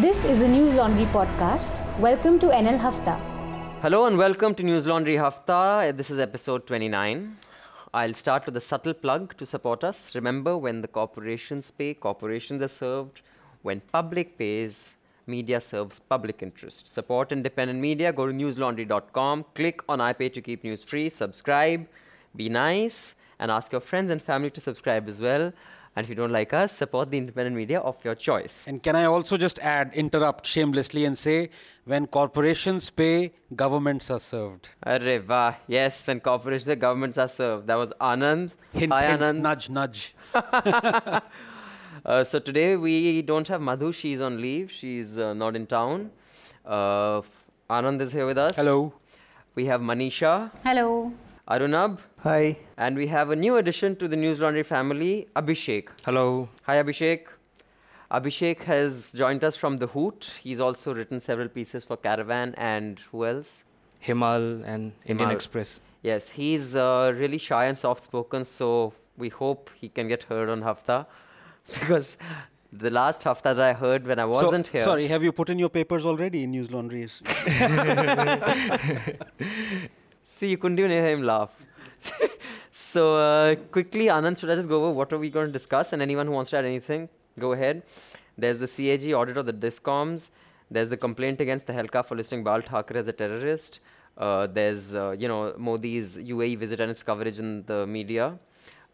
This is a News Laundry podcast. Welcome to NL Hafta. Hello and welcome to News Laundry Hafta. This is episode 29. I'll start with a subtle plug to support us. Remember, when the corporations pay, corporations are served. When public pays, media serves public interest. Support independent media. Go to newslaundry.com. Click on I Pay to keep news free. Subscribe. Be nice. And ask your friends and family to subscribe as well. And if you don't like us, support the independent media of your choice. And can I also just add, interrupt shamelessly and say, when corporations pay, governments are served. Arre vah. Yes, when corporations pay, governments are served. That was Anand. Hint, hi, hint, Anand. Nudge, nudge. So today we don't have Madhu. She's on leave. She's not in town. Anand is here with us. Hello. We have Manisha. Hello. Arunab. Hi. And we have a new addition to the News Laundry family, Abhishek. Hello. Hi, Abhishek. Abhishek has joined us from the Hoot. He's also written several pieces for Caravan and who else? Himal and Indian Express. Yes, he's really shy and soft-spoken, so we hope he can get heard on Hafta. Because the last Hafta that I heard when I wasn't here... Sorry, have you put in your papers already in News Laundry? See, you couldn't even hear him laugh. So, quickly, Anand, should I just go over what are we going to discuss? And anyone who wants to add anything, go ahead. There's the CAG audit of the DISCOMS. There's the complaint against Tehelka for listing Bal Thackeray as a terrorist. There's, Modi's UAE visit and its coverage in the media.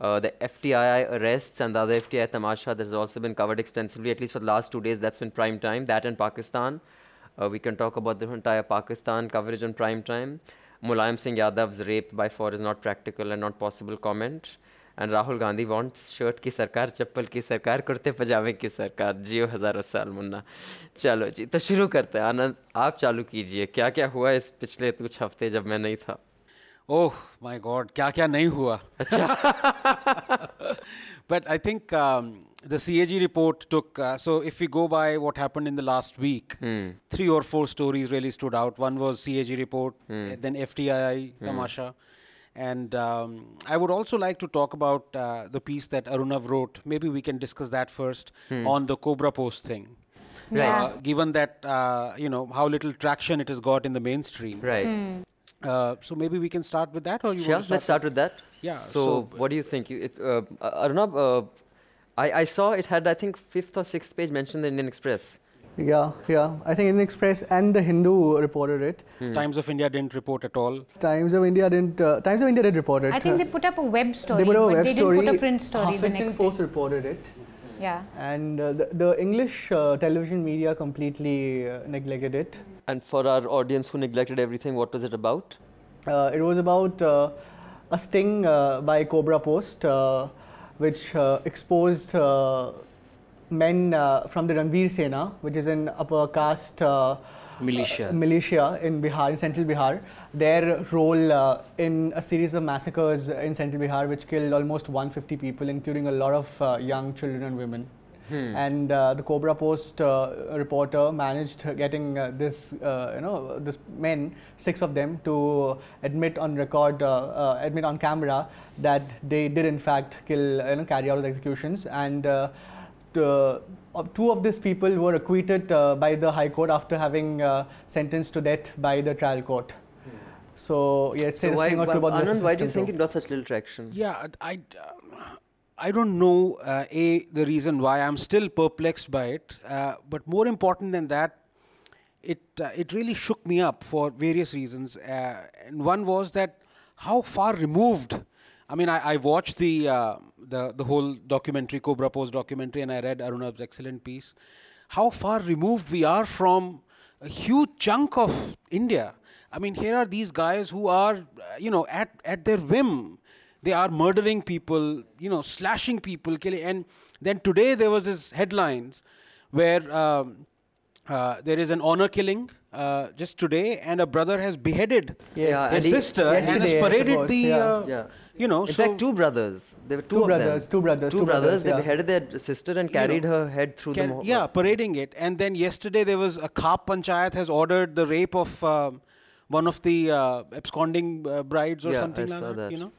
The FTII arrests and the other FTII Tamasha that has also been covered extensively, at least for the last 2 days. That's been prime time. That and Pakistan. We can talk about the entire Pakistan coverage on prime time. Mulayam Singh Yadav's rape by four is not practical and not possible comment. And Rahul Gandhi wants shirt ki sarkar, chappal ki sarkar, kurte pajame ki sarkar. Jiyo hazaro saal munna. Chalo ji. To shuru karte hain. Anand, aap chalu kijiye. Kya kya hua is pichle kuch hafte jab main nahi tha? Oh my God. Kya kya nahi hua. Achha. But I think the CAG report took... so if we go by what happened in the last week, three or four stories really stood out. One was CAG report, then FTII, Tamasha. And I would also like to talk about the piece that Arunav wrote. Maybe we can discuss that first on the Cobra Post thing. Right. Given that, how little traction it has got in the mainstream. Right. So maybe we can start with that, or you want to start? Sure, let's start with that. Yeah. So what do you think? Arunab... I saw it had, I think, 5th or 6th page mentioned the Indian Express. Yeah. I think Indian Express and the Hindu reported it. Times of India didn't report at all. Times of India did report it. I think they put up a web story, but they didn't put a print story the next day. Huffington Post reported it. Yeah. And the English television media completely neglected it. And for our audience who neglected everything, what was it about? It was about a sting by Cobra Post. Which exposed men from the Ranveer Sena, which is an upper caste militia in Bihar, in Central Bihar, their role in a series of massacres in Central Bihar, which killed almost 150 people, including a lot of young children and women. And the Cobra Post reporter managed getting this men, six of them, to admit on camera that they did in fact carry out those executions. And two of these people were acquitted by the High Court after having sentenced to death by the trial court. So yeah, it's interesting. Anand, why do you think it got such little traction? Yeah, I don't know, the reason why. I'm still perplexed by it. But more important than that, it really shook me up for various reasons. And one was that how far removed... I mean, I watched the whole documentary, Cobra Post documentary, and I read Arunab's excellent piece. How far removed we are from a huge chunk of India. I mean, here are these guys who are, at their whim. They are murdering people, slashing people, killing. And then today there was this headlines where there is an honor killing just today, and a brother has beheaded his sister and has paraded In fact, two brothers. There were two brothers. They beheaded their sister and carried her head through the mob. Yeah, parading it. And then yesterday there was a Khap Panchayat has ordered the rape of one of the absconding brides or something like that.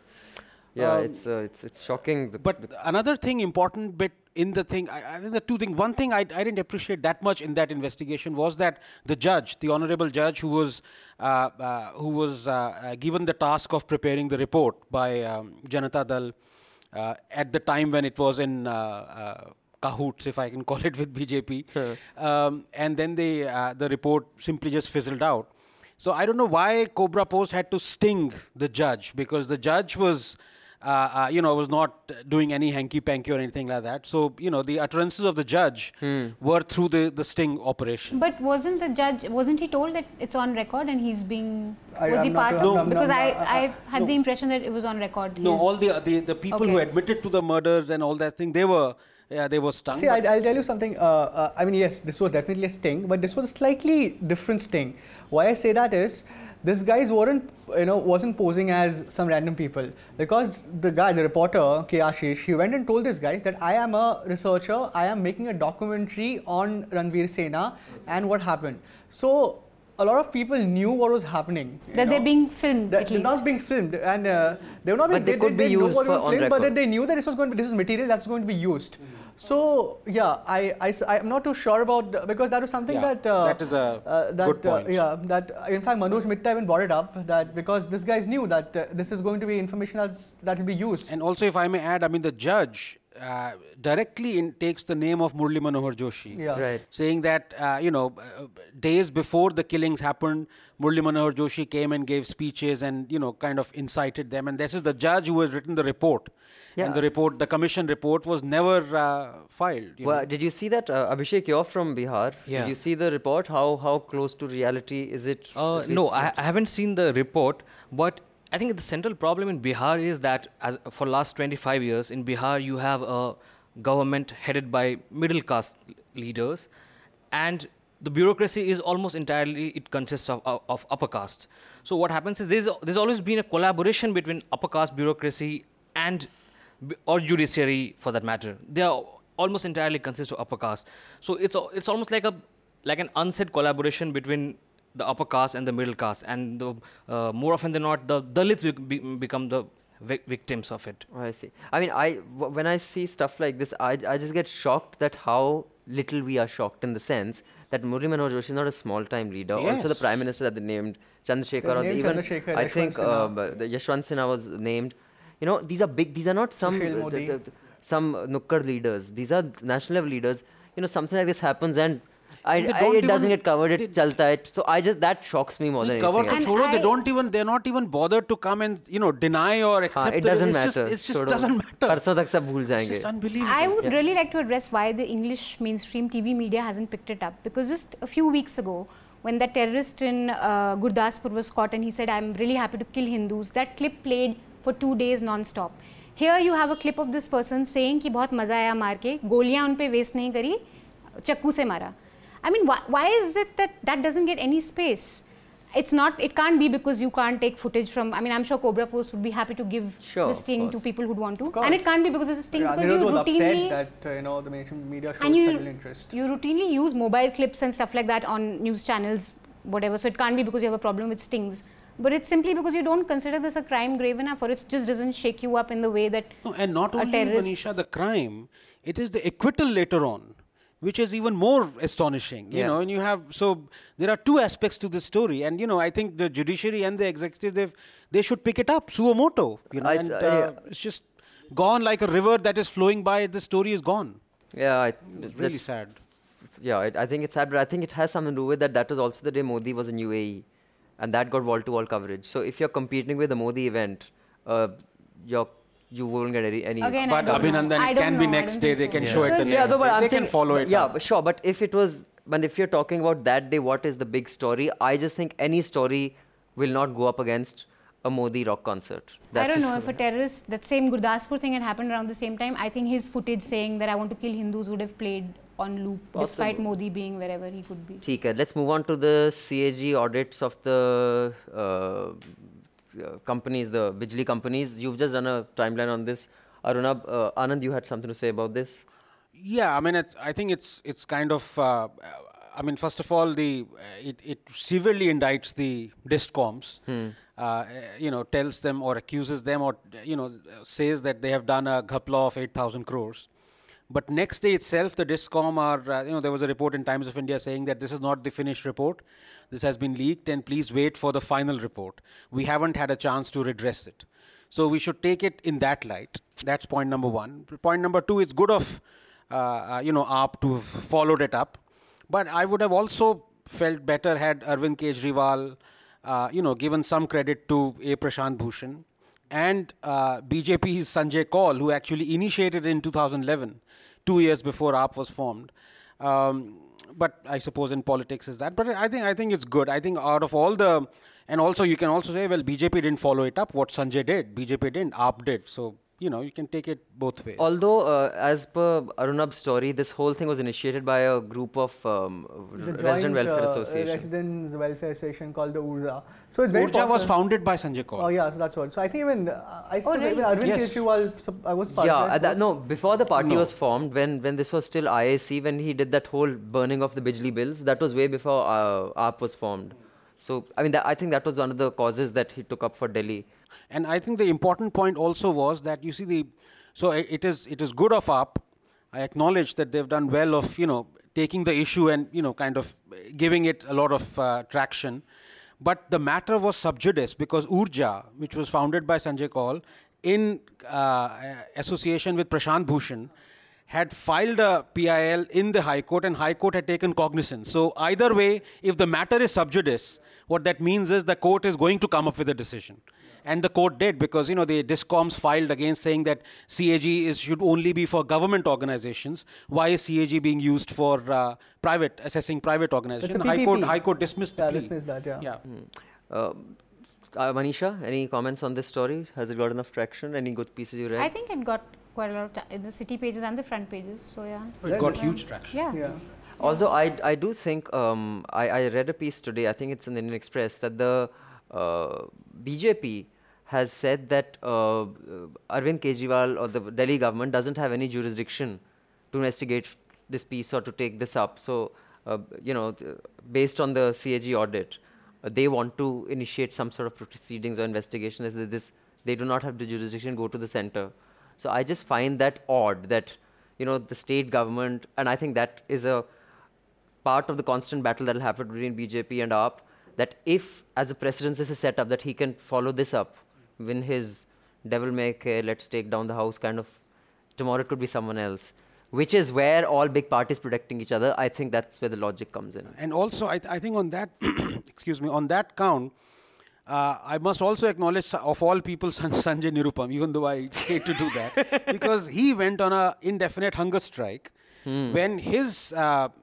Yeah, it's shocking. But another thing, important bit in the thing, I think the two things. One thing I didn't appreciate that much in that investigation was that the judge, the honorable judge who was given the task of preparing the report by Janata Dal at the time when it was in cahoots, if I can call it, with BJP. Sure. And then the report simply just fizzled out. So I don't know why Cobra Post had to sting the judge, because the judge was not doing any hanky-panky or anything like that. So, the utterances of the judge were through the sting operation. But wasn't the judge, wasn't he told that it's on record and he's being, I had the impression that it was on record. No, all the people who admitted to the murders and all that thing, they were stung. See, I'll tell you something. Yes, this was definitely a sting, but this was a slightly different sting. Why I say that is, this guys wasn't posing as some random people, because the guy, the reporter, K. Ashish, he went and told these guys that I am a researcher, I am making a documentary on Ranveer Sena and what happened. So a lot of people knew what was happening. That they're being filmed. That they're not being filmed, and they were not. But they could be used for on record. But they knew that this was material that's going to be used. So I'm not too sure about, because that was something that is a good point. In fact, Manoj Mitta even brought it up, that because these guys knew that this is going to be information that will be used. And also, if I may add, the judge directly takes the name of Murli Manohar Joshi, saying that days before the killings happened, Murli Manohar Joshi came and gave speeches and kind of incited them. And this is the judge who has written the report, and the commission report was never filed. Well, did you see that, Abhishek? You're from Bihar. Yeah. Did you see the report? How close to reality is it? No, I haven't seen the report, but I think the central problem in Bihar is that for last 25 years in Bihar, you have a government headed by middle caste leaders, and the bureaucracy is almost entirely, it consists of upper caste. So what happens is there's always been a collaboration between upper caste bureaucracy and or judiciary, for that matter. They are almost entirely consist of upper caste. So it's almost like an unsaid collaboration between the upper caste and the middle caste, and more often than not, the Dalits become the victims of it. Oh, I see. When I see stuff like this, I just get shocked that how little we are shocked, in the sense that Murli Manohar Joshi is not a small-time leader. Yes. Also, the Prime Minister that they named, Chandrasekhar, I think Yashwant Sinha was named. These are big. These are not some nukkad leader leaders. These are national-level leaders. Something like this happens and it doesn't get covered. It chalta it. So that shocks me more than anything. They're not even bothered to come and deny or accept. It doesn't matter. It just doesn't matter. It's just unbelievable. I would really like to address why the English mainstream TV media hasn't picked it up, because just a few weeks ago, when that terrorist in Gurdaspur was caught and he said, "I'm really happy to kill Hindus," that clip played for 2 days non-stop. Here you have a clip of this person saying कि बहुत मजा आया मार के गोलियां उन पे waste नहीं करी चक्कू से मारा. I mean, why is it that doesn't get any space? It can't be because you can't take footage from, I'm sure Cobra Post would be happy to give the sting to people who'd want to. And it can't be because it's a sting, because you routinely... that, the media shows several interest. You routinely use mobile clips and stuff like that on news channels, whatever. So it can't be because you have a problem with stings. But it's simply because you don't consider this a crime grave enough, or it just doesn't shake you up in the way that no, and not only, Manisha, the crime, it is the acquittal later on, which is even more astonishing, and you have, so there are two aspects to this story, and, I think the judiciary and the executive, they should pick it up, suo moto, it's just gone like a river that is flowing by, the story is gone. Yeah, it's really sad. I think it's sad, but I think it has something to do with that. That was also the day Modi was in UAE, and that got wall-to-wall coverage. So if you're competing with the Modi event, you won't get any. Again, but Abhinandan, it can be next day. They can show it the next day. They can follow it. Yeah, sure. But if you're talking about that day, what is the big story? I just think any story will not go up against a Modi rock concert. That's, I don't know, if a terrorist, that same Gurdaspur thing had happened around the same time, I think his footage saying that I want to kill Hindus would have played on loop, possibly, despite Modi being wherever he could be. Okay, let's move on to the CAG audits of the companies, the Bijli companies. You've just done a timeline on this. Arunab, Anand, you had something to say about this? Yeah, I think it's kind of... I mean, first of all, it severely indicts the DISCOMS, tells them or accuses them or, says that they have done a ghapla of 8,000 crores. But next day itself, the DISCOM are, there was a report in Times of India saying that this is not the finished report. This has been leaked and please wait for the final report. We haven't had a chance to redress it. So we should take it in that light. That's point number one. Point number two, it's good of, AAP to have followed it up. But I would have also felt better had Arvind Kejriwal, given some credit to Prashant Bhushan and BJP's Sanjay Kaul, who actually initiated in 2011, 2 years before AAP was formed. But I suppose in politics is that. But I think it's good. I think out of all the... And also you can also say, well, BJP didn't follow it up. What Sanjay did, BJP didn't, AAP did. So... you can take it both ways. Although, as per Arunab's story, this whole thing was initiated by a group of Residents Welfare Association called the Urja. So it's Urja was founded by Sanjay Kaul. Oh yeah, so that's what. So I think even Arvind Kejriwal, I was part of it. Before the party was formed, when this was still IAC, when he did that whole burning of the Bijli bills, that was way before AAP was formed. So I think that was one of the causes that he took up for Delhi. And I think the important point also was that you see it is good of AAP. I acknowledge that they've done well of taking the issue and kind of giving it a lot of traction, but the matter was sub judice because Urja, which was founded by Sanjay Kaul in association with Prashant Bhushan, had filed a PIL in the High Court and High Court had taken cognizance. So either way, if the matter is sub judice, what that means is the court is going to come up with a decision. And the court did because, the DISCOMS filed against saying that CAG should only be for government organizations. Why is CAG being used for assessing private organizations? High Court dismissed that. Manisha, any comments on this story? Has it got enough traction? Any good pieces you read? I think it got quite a lot of in the city pages and the front pages. So, yeah. It got huge traction. Yeah. Although I do think, I read a piece today, I think it's in the Indian Express, that the BJP has said that Arvind Kejriwal or the Delhi government doesn't have any jurisdiction to investigate this piece or to take this up. So, based on the CAG audit, they want to initiate some sort of proceedings or investigation as they do not have the jurisdiction, go to the centre. So I just find that odd that, the state government, and I think that is a part of the constant battle that will happen between BJP and AAP, that if, as a precedent, this is set up, that he can follow this up, win his devil may care, let's take down the house kind of, tomorrow it could be someone else, which is where all big parties protecting each other. I think that's where the logic comes in. And also, I think on that, on that count, I must also acknowledge, of all people, Sanjay Nirupam, even though I hate to do that, because he went on an indefinite hunger strike when his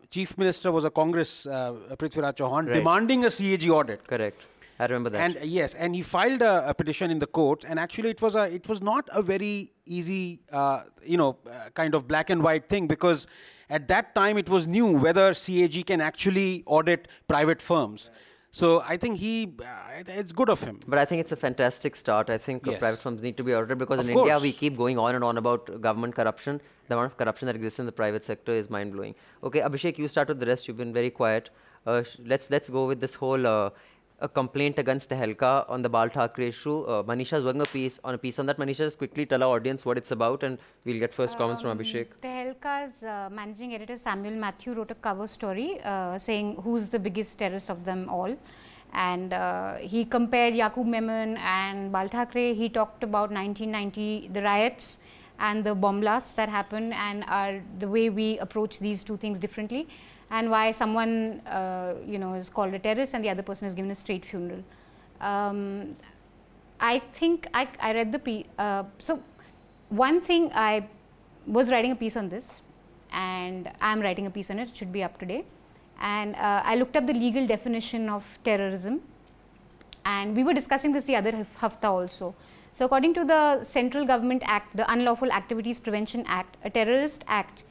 chief minister was a Congress, Prithviraj Chauhan, demanding a CAG audit. Correct. I remember that. And and he filed a petition in the court, and actually it was not a very easy, kind of black and white thing, because at that time it was new whether CAG can actually audit private firms. Right. So I think it's good of him. But I think it's a fantastic start. I think private firms need to be audited because India we keep going on and on about government corruption. The amount of corruption that exists in the private sector is mind-blowing. Okay, Abhishek, you start with the rest. You've been very quiet. Let's go with this whole complaint against Tehelka on the Bal Thackeray issue. Manisha is working on a piece on that. Manisha, just quickly tell our audience what it's about and we'll get first comments from Abhishek. Tehelka's managing editor Samuel Mathew wrote a cover story saying who's the biggest terrorist of them all. And he compared Yaqub Memon and Bal Thackeray. He talked about 1990, the riots and the bomb blasts that happened and the way we approach these two things differently. And why someone, is called a terrorist and the other person is given a straight funeral. I think I read the piece. So one thing, I was writing a piece on this and I'm writing a piece on it. It should be up today. And I looked up the legal definition of terrorism. And we were discussing this the other hafta also. So according to the Central Government Act, the Unlawful Activities Prevention Act, a terrorist act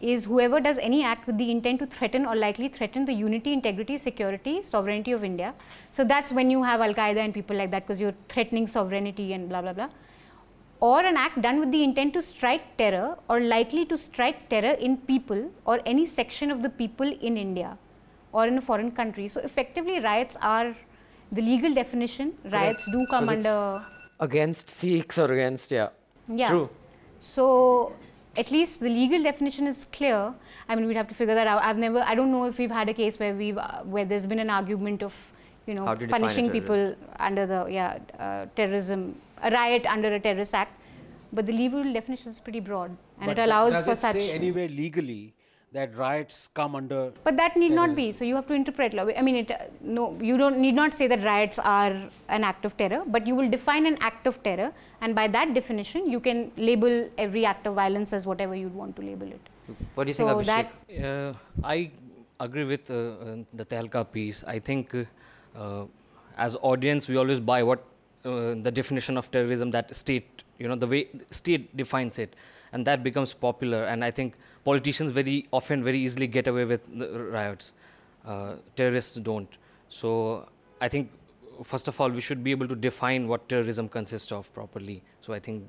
is whoever does any act with the intent to threaten or likely threaten the unity, integrity, security, sovereignty of India. So that's when you have Al-Qaeda and people like that because you're threatening sovereignty and blah, blah, blah. Or an act done with the intent to strike terror or likely to strike terror in people or any section of the people in India. or in a foreign country. So effectively, riots are the legal definition. Riots do come under... Against Sikhs or against, yeah. True. So at least the legal definition is clear. I mean, we'd have to figure that out. I don't know if we've had a case where there's been an argument of, you know, punishing people under the, terrorism, a riot under a terrorist act. But the legal definition is pretty broad, and but it allows for such... Does it say anywhere legally that riots come under... But that need terrorism. Not be. So you have to interpret law. I mean, you need not say that riots are an act of terror, but you will define an act of terror, and by that definition, you can label every act of violence as whatever you'd want to label it. What do you think, Abhishek? I agree with the Tehelka piece. I think as audience, we always buy what the definition of terrorism that state... You know, the way state defines it, and that becomes popular. And I think politicians very easily get away with riots. Terrorists don't. So I think, first of all, we should be able to define what terrorism consists of properly. So I think,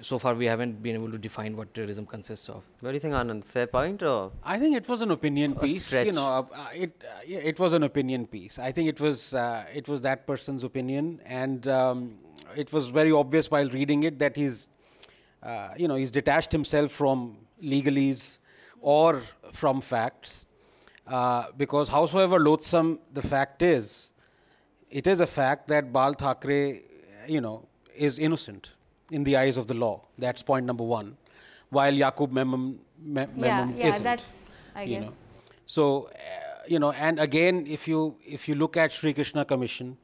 so far we haven't been able to define what terrorism consists of. What do you think, Anand? Fair point? Or I think it was an opinion piece. Stretch. You know, it was an opinion piece. I think it was that person's opinion, and it was very obvious while reading it that he's detached himself from legalese or from facts, because howsoever loathsome the fact is, it is a fact that Bal Thackeray, you know, is innocent in the eyes of the law. That's point number one. While Yaqub Memon isn't. That's, I guess. Know. So, and again, if you look at Sri Krishna Commission,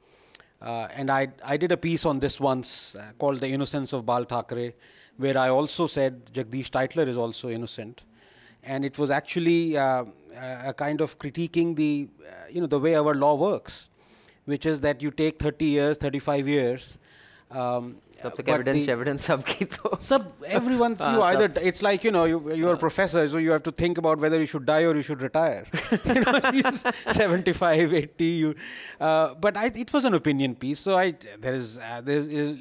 and I did a piece on this once called The Innocence of Bal Thackeray, where I also said Jagdish Tytler is also innocent. And it was actually a kind of critiquing the way our law works, which is that you take 30 years, 35 years, evidence sab ki to. Everyone, you either, it's like, you're a professor, so you have to think about whether you should die or you should retire. 75, 80, but it was an opinion piece, so there is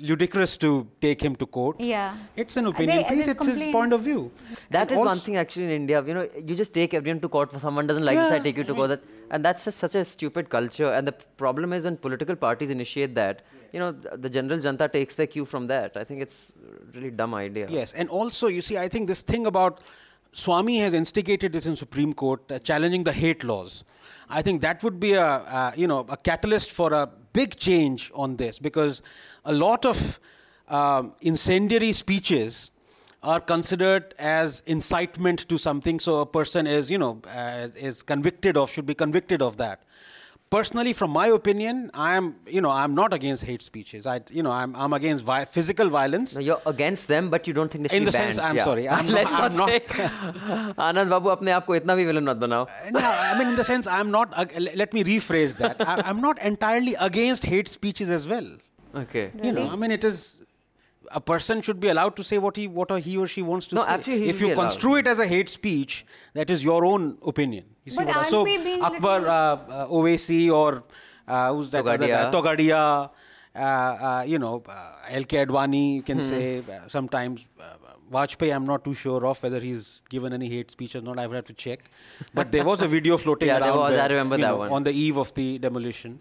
ludicrous to take him to court. Yeah. It's an opinion piece, it's his point of view. That is one thing actually in India, you just take everyone to court, for someone doesn't like this, I take you to court. And that's just such a stupid culture, and the problem is when political parties initiate that, the general janta takes their cue from that. I think it's a really dumb idea. Yes, and also, I think this thing about Swami has instigated this in Supreme Court, challenging the hate laws. I think that would be a catalyst for a big change on this, because a lot of incendiary speeches are considered as incitement to something, so a person should be convicted of that. Personally, from my opinion, I'm not against hate speeches. I'm against physical violence. No, you're against them, but you don't think they should be banned. In the sense, sorry. Let's not say, Anand Babu, apne aap ko itna bhi villain mat banao. No, I mean, in the sense, I'm not, let me rephrase that. I'm not entirely against hate speeches as well. Okay. Really? It is, a person should be allowed to say what he or she wants to say. Actually, if you construe it as a hate speech, that is your own opinion. So Akbar Owaisi or who's that? Togadia, LK Advani can say sometimes. Vajpayee, I'm not too sure of whether he's given any hate speech or not. I would have to check. But there was a video floating around. I remember that one. On the eve of the demolition.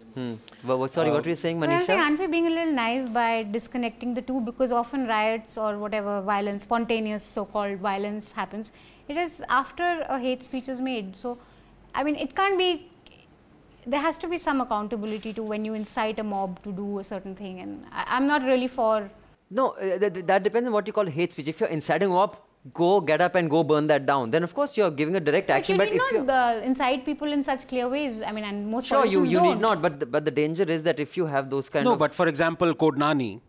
What were you saying, Manisha? I was saying, aren't we being a little naive by disconnecting the two? Because often riots or whatever violence, spontaneous so-called violence happens, it is after a hate speech is made. So, it can't be... There has to be some accountability to when you incite a mob to do a certain thing. And I'm not really for... No, that depends on what you call hate speech. If you're inciting mob, go get up and go burn that down. Then, of course, you're giving a direct action. But you need not incite people in such clear ways. And most politicians don't. Sure, you need not. But the danger is that if you have those kind of... No, but for example, Kodnani,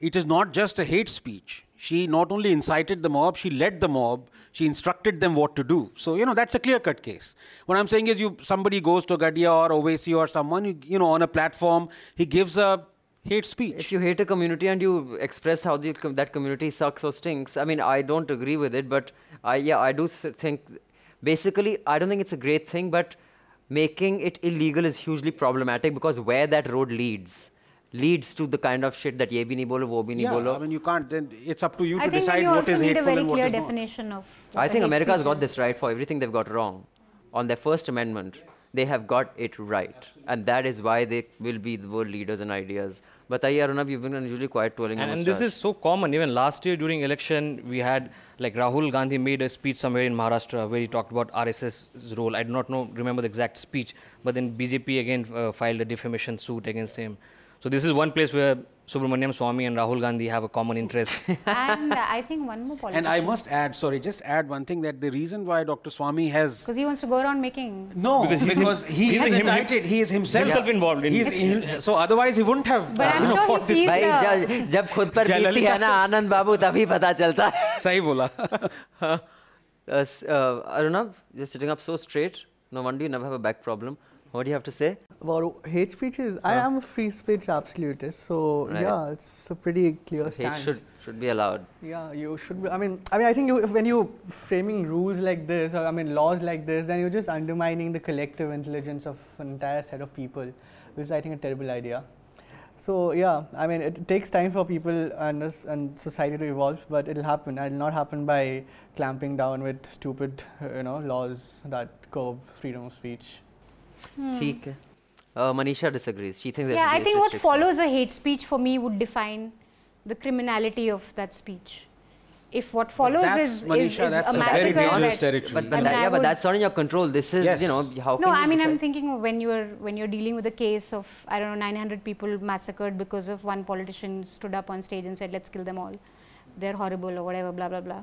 it is not just a hate speech. She not only incited the mob, she led the mob. She instructed them what to do. So, that's a clear-cut case. What I'm saying is somebody goes to Gadia or Owaisi or someone, on a platform, he gives a... hate speech. If you hate a community and you express how that community sucks or stinks, I don't agree with it, but I do think, basically, I don't think it's a great thing, but making it illegal is hugely problematic, because where that road leads to the kind of shit that ye bhi nahi bolo, wo bhi nahi bolo. You can't, then it's up to you to decide what is hateful and what is not. I think America's got this right for everything they've got wrong. on their First Amendment, they have got it right. Absolutely. And that is why they will be the world leaders in ideas. But Arunab, you've been unusually quiet twirling. And this is so common. Even last year during election, we had like Rahul Gandhi made a speech somewhere in Maharashtra where he talked about RSS's role. I do not remember the exact speech, but then BJP again filed a defamation suit against him. So this is one place where Subramaniam Swami and Rahul Gandhi have a common interest. And I think one more politician. And I must add, just add one thing, that the reason why Dr. Swami has... Because he wants to go around making... No, because he is indicted, he is himself involved in it. So otherwise he wouldn't have... But I'm sure he sees the... Jab khud par beeti hai na Anand Babu, tabhi pata chalta hai. Sahi bola. Arunab, you're sitting up so straight. No wonder you never have a back problem. What do you have to say? About hate speeches, I am a free speech absolutist, so right. Yeah, it's a pretty clear stance. Hate should be allowed. Yeah, you should be, I think when you're framing rules like this, or laws like this, then you're just undermining the collective intelligence of an entire set of people, which is, I think, a terrible idea. So yeah, it takes time for people and society to evolve, but it'll happen. It'll not happen by clamping down with stupid, laws that curb freedom of speech. Okay. Manisha disagrees. She thinks that I think what follows a hate speech for me would define the criminality of that speech. If what follows that's a massacre, very dangerous territory. But that's not in your control. This is, how. No, I'm thinking when you're dealing with a case of 900 people massacred because of one politician stood up on stage and said, "Let's kill them all. They're horrible," or whatever, blah blah blah.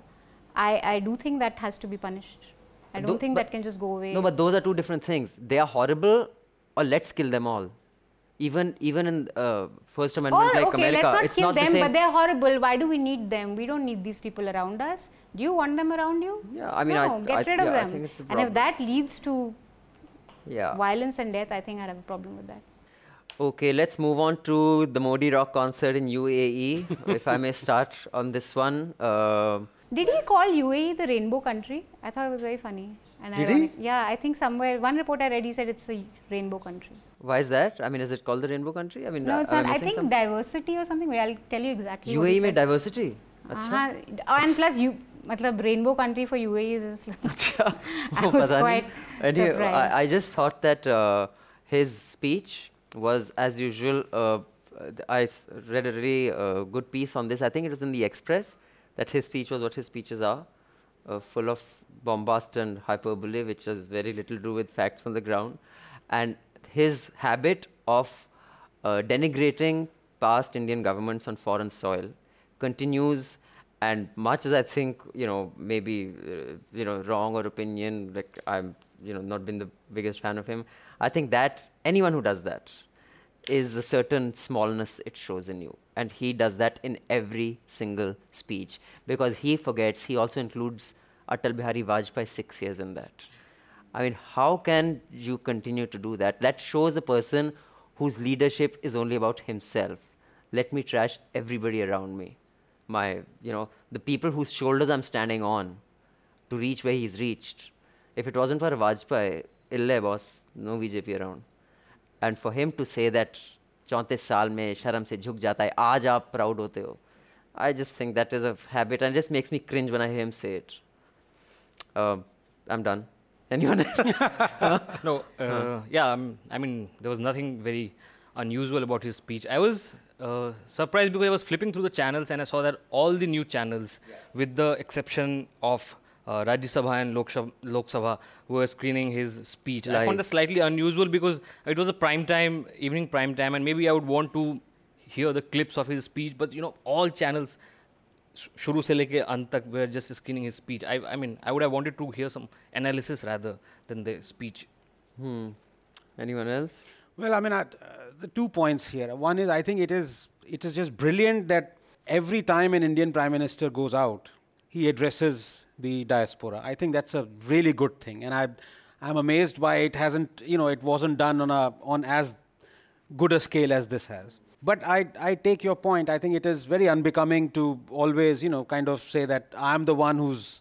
I do think that has to be punished. I don't think that can just go away. No, but those are two different things. They are horrible, or let's kill them all. Even in First Amendment, America, let's not kill them, but they're horrible. Why do we need them? We don't need these people around us. Do you want them around you? Yeah, get rid of them. I think it's a problem. And if that leads to violence and death, I think I'd have a problem with that. Okay, let's move on to the Modi rock concert in UAE. If I may start on this one. Did he call UAE the rainbow country? I thought it was very funny. Did he? Yeah, I think somewhere, one report I read, he said it's a rainbow country. Why is that? Is it called the rainbow country? No, it's not. I think something? Diversity or something. I'll tell you exactly. UAE mein diversity? Achha. And plus, rainbow country for UAE is... Achha. I was quite surprised. I just thought that his speech was, as usual, I read a really good piece on this. I think it was in the Express. That his speech was what his speeches are, full of bombast and hyperbole, which has very little to do with facts on the ground. And his habit of denigrating past Indian governments on foreign soil continues, and much as I think, maybe, wrong or opinion, like I'm, not been the biggest fan of him, I think that anyone who does that is a certain smallness it shows in you. And he does that in every single speech. Because he forgets, he also includes Atal Bihari Vajpayee 6 years in that. How can you continue to do that? That shows a person whose leadership is only about himself. Let me trash everybody around me. The people whose shoulders I'm standing on to reach where he's reached. If it wasn't for Vajpayee, ille boss, no BJP around. And for him to say that 34 saal mein sharam se jhuk jata hai, aaj aap proud hote ho. I just think that is a habit and just makes me cringe when I hear him say it. I'm done. Anyone else? There was nothing very unusual about his speech. I was surprised because I was flipping through the channels and I saw that all the new channels, with the exception of Rajya Sabha and Lok Sabha were screening his speech. Live. I found that slightly unusual because it was a evening prime time, and maybe I would want to hear the clips of his speech. But all channels, shuru se leke ant tak, were just screening his speech. I would have wanted to hear some analysis rather than the speech. Anyone else? Well, the 2 points here. One is, I think it is just brilliant that every time an Indian Prime Minister goes out, he addresses the diaspora. I think that's a really good thing, and I'm amazed by it hasn't, it wasn't done on as good a scale as this has. But I take your point. I think it is very unbecoming to always, kind of say that I'm the one who's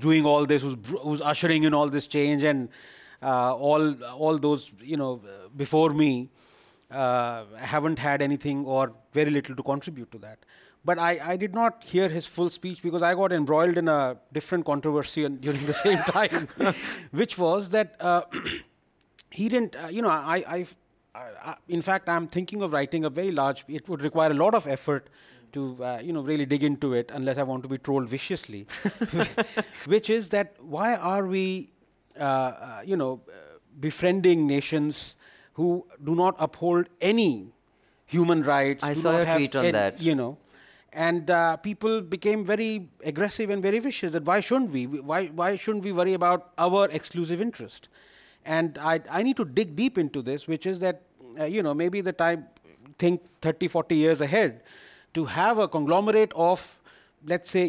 doing all this, who's ushering in all this change, and all those, before me haven't had anything or very little to contribute to that. But I did not hear his full speech because I got embroiled in a different controversy during the same time, which was that he didn't, in fact, I'm thinking of writing a very large, it would require a lot of effort to, really dig into it unless I want to be trolled viciously, which is that why are we, befriending nations who do not uphold any human rights? I saw a tweet on that. And people became very aggressive and very vicious that why shouldn't we? Why shouldn't we worry about our exclusive interest? And I need to dig deep into this, which is that, maybe the time, think 30, 40 years ahead, to have a conglomerate of, let's say,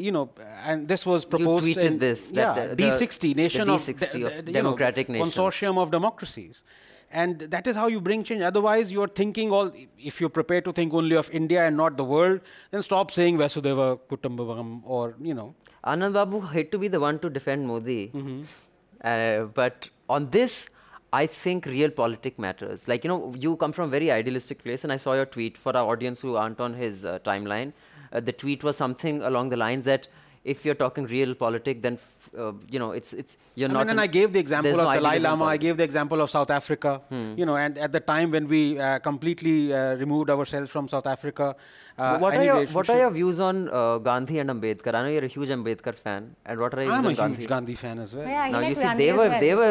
and this was proposed. You tweeted in, this. D60, nation the D60 of democratic nation. Consortium of democracies. And that is how you bring change. Otherwise, you are thinking if you're prepared to think only of India and not the world, then stop saying Vasudeva Kutumbakam . Anand Babu had to be the one to defend Modi. Mm-hmm. But on this, I think real politics matters. Like, you come from a very idealistic place, and I saw your tweet for our audience who aren't on his timeline. The tweet was something along the lines that if you're talking real politics, then it's you're not. And I gave the example of Dalai Lama. I gave the example of South Africa. And at the time when we completely removed ourselves from South Africa. What are your views on Gandhi and Ambedkar? I know you're a huge Ambedkar fan. And what are your views on Gandhi? I'm a huge Gandhi fan as well. Yeah, now you see,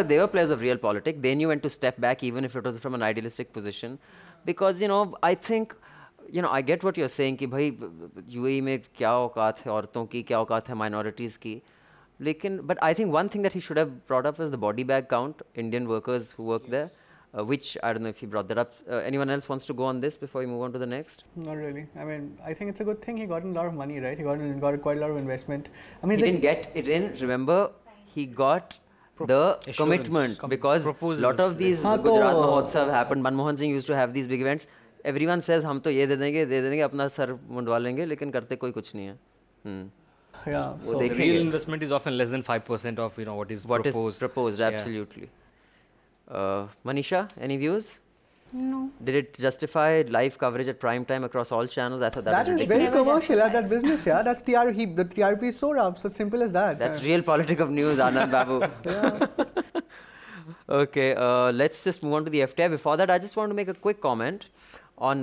they were players of real politics. They knew when to step back, even if it was from an idealistic position, because I think. I get what you're saying, कि भाई UAE में क्या औकात है औरतों की, क्या औकात है minorities की, लेकिन but I think one thing that he should have brought up was the body bag count, Indian workers who work there, which I don't know if he brought that up. Anyone else wants to go on this before we move on to the next? Not really. I mean, I think it's a good thing he got a lot of money, right? He got quite a lot of investment. I mean, he got the commitment because a lot of these Gujarat Mahotsav happened. Manmohan Singh used to have these big events. Everyone says हम तो ये दे देंगे अपना sir Mundhwa लेंगे लेकिन करते कोई कुछ नहीं है. Yeah, so the real investment is often less than 5% of what is proposed. Absolutely. Yeah. Manisha, any views? No. Did it justify live coverage at prime time across all channels? I thought that was very commercial at that business. Yeah, that's the TRP is so rough. So simple as that. That's real politics of news, Anand Babu. Yeah. Okay, let's just move on to the FTI. Before that, I just want to make a quick comment on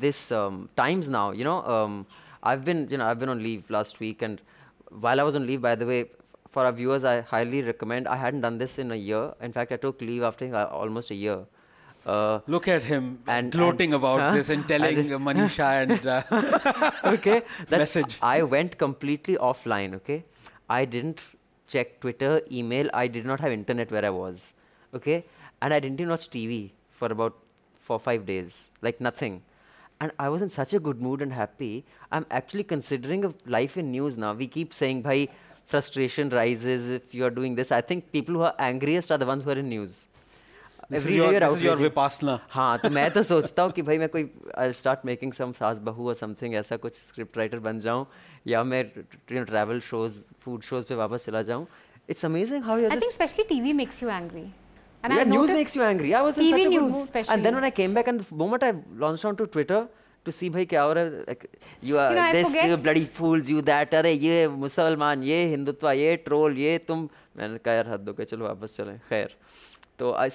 this Times Now. I've been on leave last week, and while I was on leave, by the way, for our viewers, I highly recommend. I hadn't done this in a year. In fact, I took leave after almost a year. Look at him gloating about this and telling Manisha and okay, message. I went completely offline. Okay, I didn't check Twitter, email. I did not have internet where I was. Okay, and I didn't even watch TV for about 4 or 5 days, like nothing. And I was in such a good mood and happy. I'm actually considering a life in news now. We keep saying, bhai, frustration rises if you're doing this. I think people who are angriest are the ones who are in news. This is your vipassana. Haan, to main to sochta hu ki bhai, main koi, I'll start making some saas bahu or something, aisa kuch scriptwriter ban jaun, ya main travel shows, food shows pe wapas chala jaun. It's amazing how I think especially TV makes you angry. And news makes you angry. I was TV in such a good mood. Especially. And then when I came back, and the moment I launched onto Twitter to see, bhai, kya ho raha, like, you are this, you bloody fools, you that, are ye Musalman, ye Hindutva, ye troll, ye tum. Maine kaha yaar had do ke chalo wapas chale, khair. So I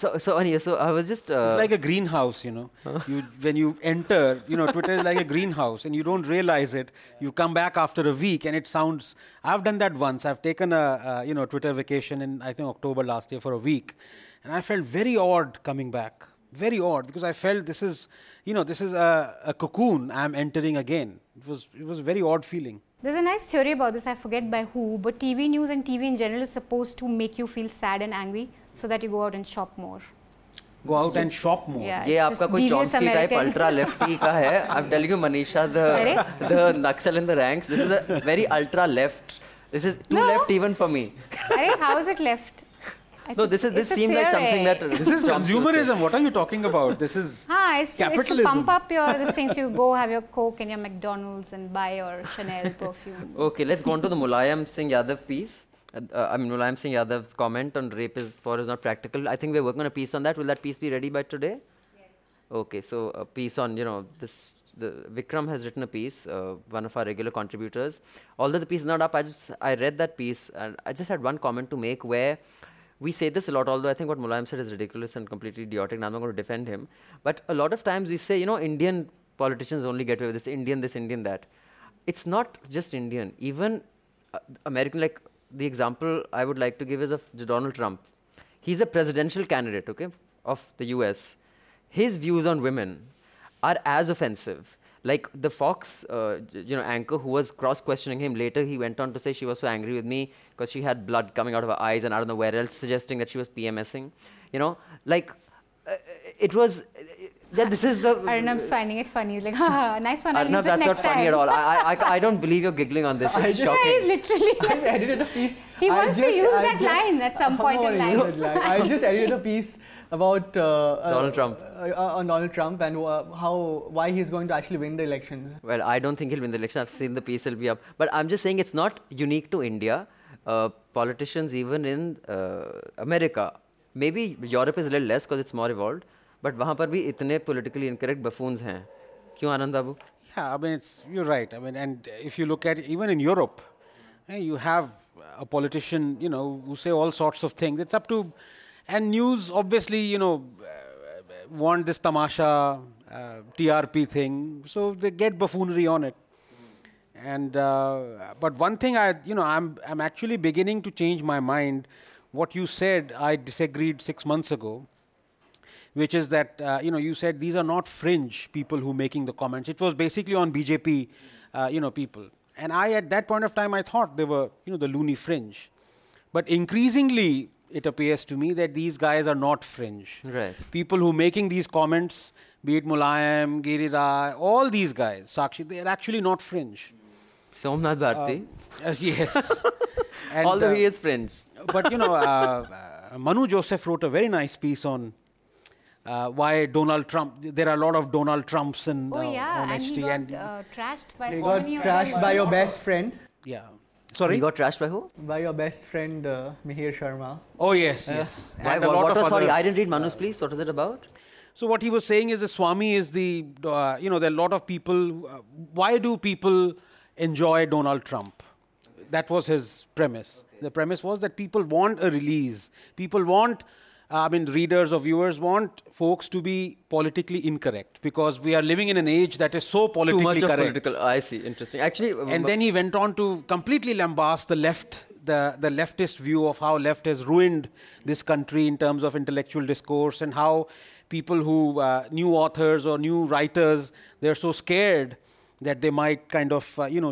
was just. It's like a greenhouse, when you enter, Twitter is like a greenhouse, and you don't realize it. You come back after a week, and it sounds. I've done that once. I've taken a Twitter vacation in I think October last year for a week. And I felt very odd coming back, very odd, because I felt this is a cocoon I'm entering again. It was a very odd feeling. There's a nice theory about this, I forget by who, but TV news and TV in general is supposed to make you feel sad and angry so that you go out and shop more. Go out and shop more. Yeah, ये आपका कोई Chomsky type ultra lefty का है. I'm telling you, Manisha, the Naxal in the ranks. This is a very ultra left. This is too left even for me. How is it left? No, this seems like something that... This is consumerism. What are you talking about? This is capitalism. It's to pump up this thing. So you go have your Coke and your McDonald's and buy your Chanel perfume. Okay, let's go on to the Mulayam Singh Yadav piece. Mulayam Singh Yadav's comment on rape is not practical. I think we're working on a piece on that. Will that piece be ready by today? Yes. Okay, so a piece on, this Vikram has written a piece, one of our regular contributors. Although the piece is not up, I read that piece and I just had one comment to make where we say this a lot, although I think what Mulayam said is ridiculous and completely idiotic, and I'm not going to defend him. But a lot of times we say, you know, Indian politicians only get away with this, Indian, that. It's not just Indian. Even American, like the example I would like to give is of Donald Trump. He's a presidential candidate, okay, of the US. His views on women are as offensive. Like the Fox anchor who was cross-questioning him, later he went on to say she was so angry with me because she had blood coming out of her eyes and I don't know where else, suggesting that she was PMSing. You know, like it was... Yeah, this is the... Arnab's finding it funny. He's like, haha, nice one. Arnab, that's not funny at all. I don't believe you're giggling on this. It's shocking. I edited a piece. He wants to use that line at some point in life. I just edited a piece about Donald Trump. On Donald Trump and why he's going to actually win the elections. Well, I don't think he'll win the election. I've seen the piece, it'll be up. But I'm just saying it's not unique to India. Politicians even in America, maybe Europe is a little less because it's more evolved. But wahan par bhi itne politically incorrect buffoons hain. Kyun, Anand Babu? Yeah, I mean, you're right. I mean, and if you look at even in Europe, you have a politician, you know, who say all sorts of things. It's up to, and news obviously, you know, want this tamasha, TRP thing, so they get buffoonery on it. And but one thing I'm actually beginning to change my mind. What you said, I disagreed 6 months ago. Which is that, you said these are not fringe people who making the comments. It was basically on BJP, people. And I, at that point of time, I thought they were, the loony fringe. But increasingly, it appears to me that these guys are not fringe. Right. People who making these comments, be it Mulayam, Giridhar, all these guys, Sakshi, they are actually not fringe. Somnath Bharti. Yes. And, although he is fringe. But, Manu Joseph wrote a very nice piece on why Donald Trump? There are a lot of Donald Trumps in on and HT. And he got trashed by your best friend. Yeah. Sorry? He got trashed by who? By your best friend, Mihir Sharma. Oh, yes, yes. And sorry, I didn't read Manu's, please. What was it about? So what he was saying is the Swami is the, there are a lot of people. Why do people enjoy Donald Trump? Okay. That was his premise. Okay. The premise was that people want a release. People want... readers or viewers want folks to be politically incorrect because we are living in an age that is so politically correct. Too much of political. I see. Interesting. Actually, and then he went on to completely lambast the left, the leftist view of how left has ruined this country in terms of intellectual discourse and how people who new authors or new writers, they're so scared that they might kind of,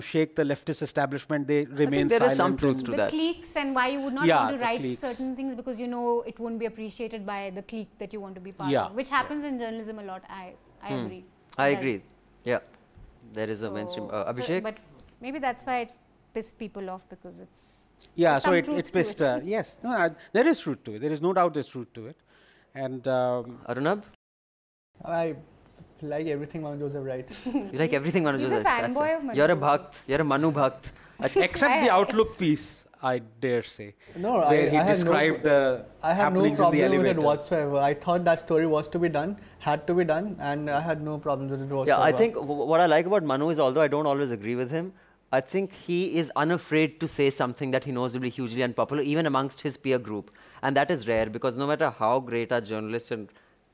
shake the leftist establishment, they remain silent. There is some truth to that. The cliques and why you would not want to write certain things because, it wouldn't be appreciated by the clique that you want to be part of, which happens in journalism a lot, I agree. I agree, yeah. There is a mainstream. Abhishek? But maybe that's why it pissed people off because it's... Yeah, so it pissed... yes, no, there is truth to it. There is no doubt there's truth to it. And... Arunab? I... like everything Manu Joseph writes. You like everything Manu Joseph writes. He's a fanboy of Manu. You're a bhakt. You're a Manu bhakt. Except the Outlook piece, I dare say. No, where he described the happenings in the elevator. I have no problem with it whatsoever. I thought that story was to be done, had to be done, and I had no problems with it whatsoever. Yeah, I think what I like about Manu is, although I don't always agree with him, I think he is unafraid to say something that he knows will be hugely unpopular, even amongst his peer group. And that is rare, because no matter how great our journalists and,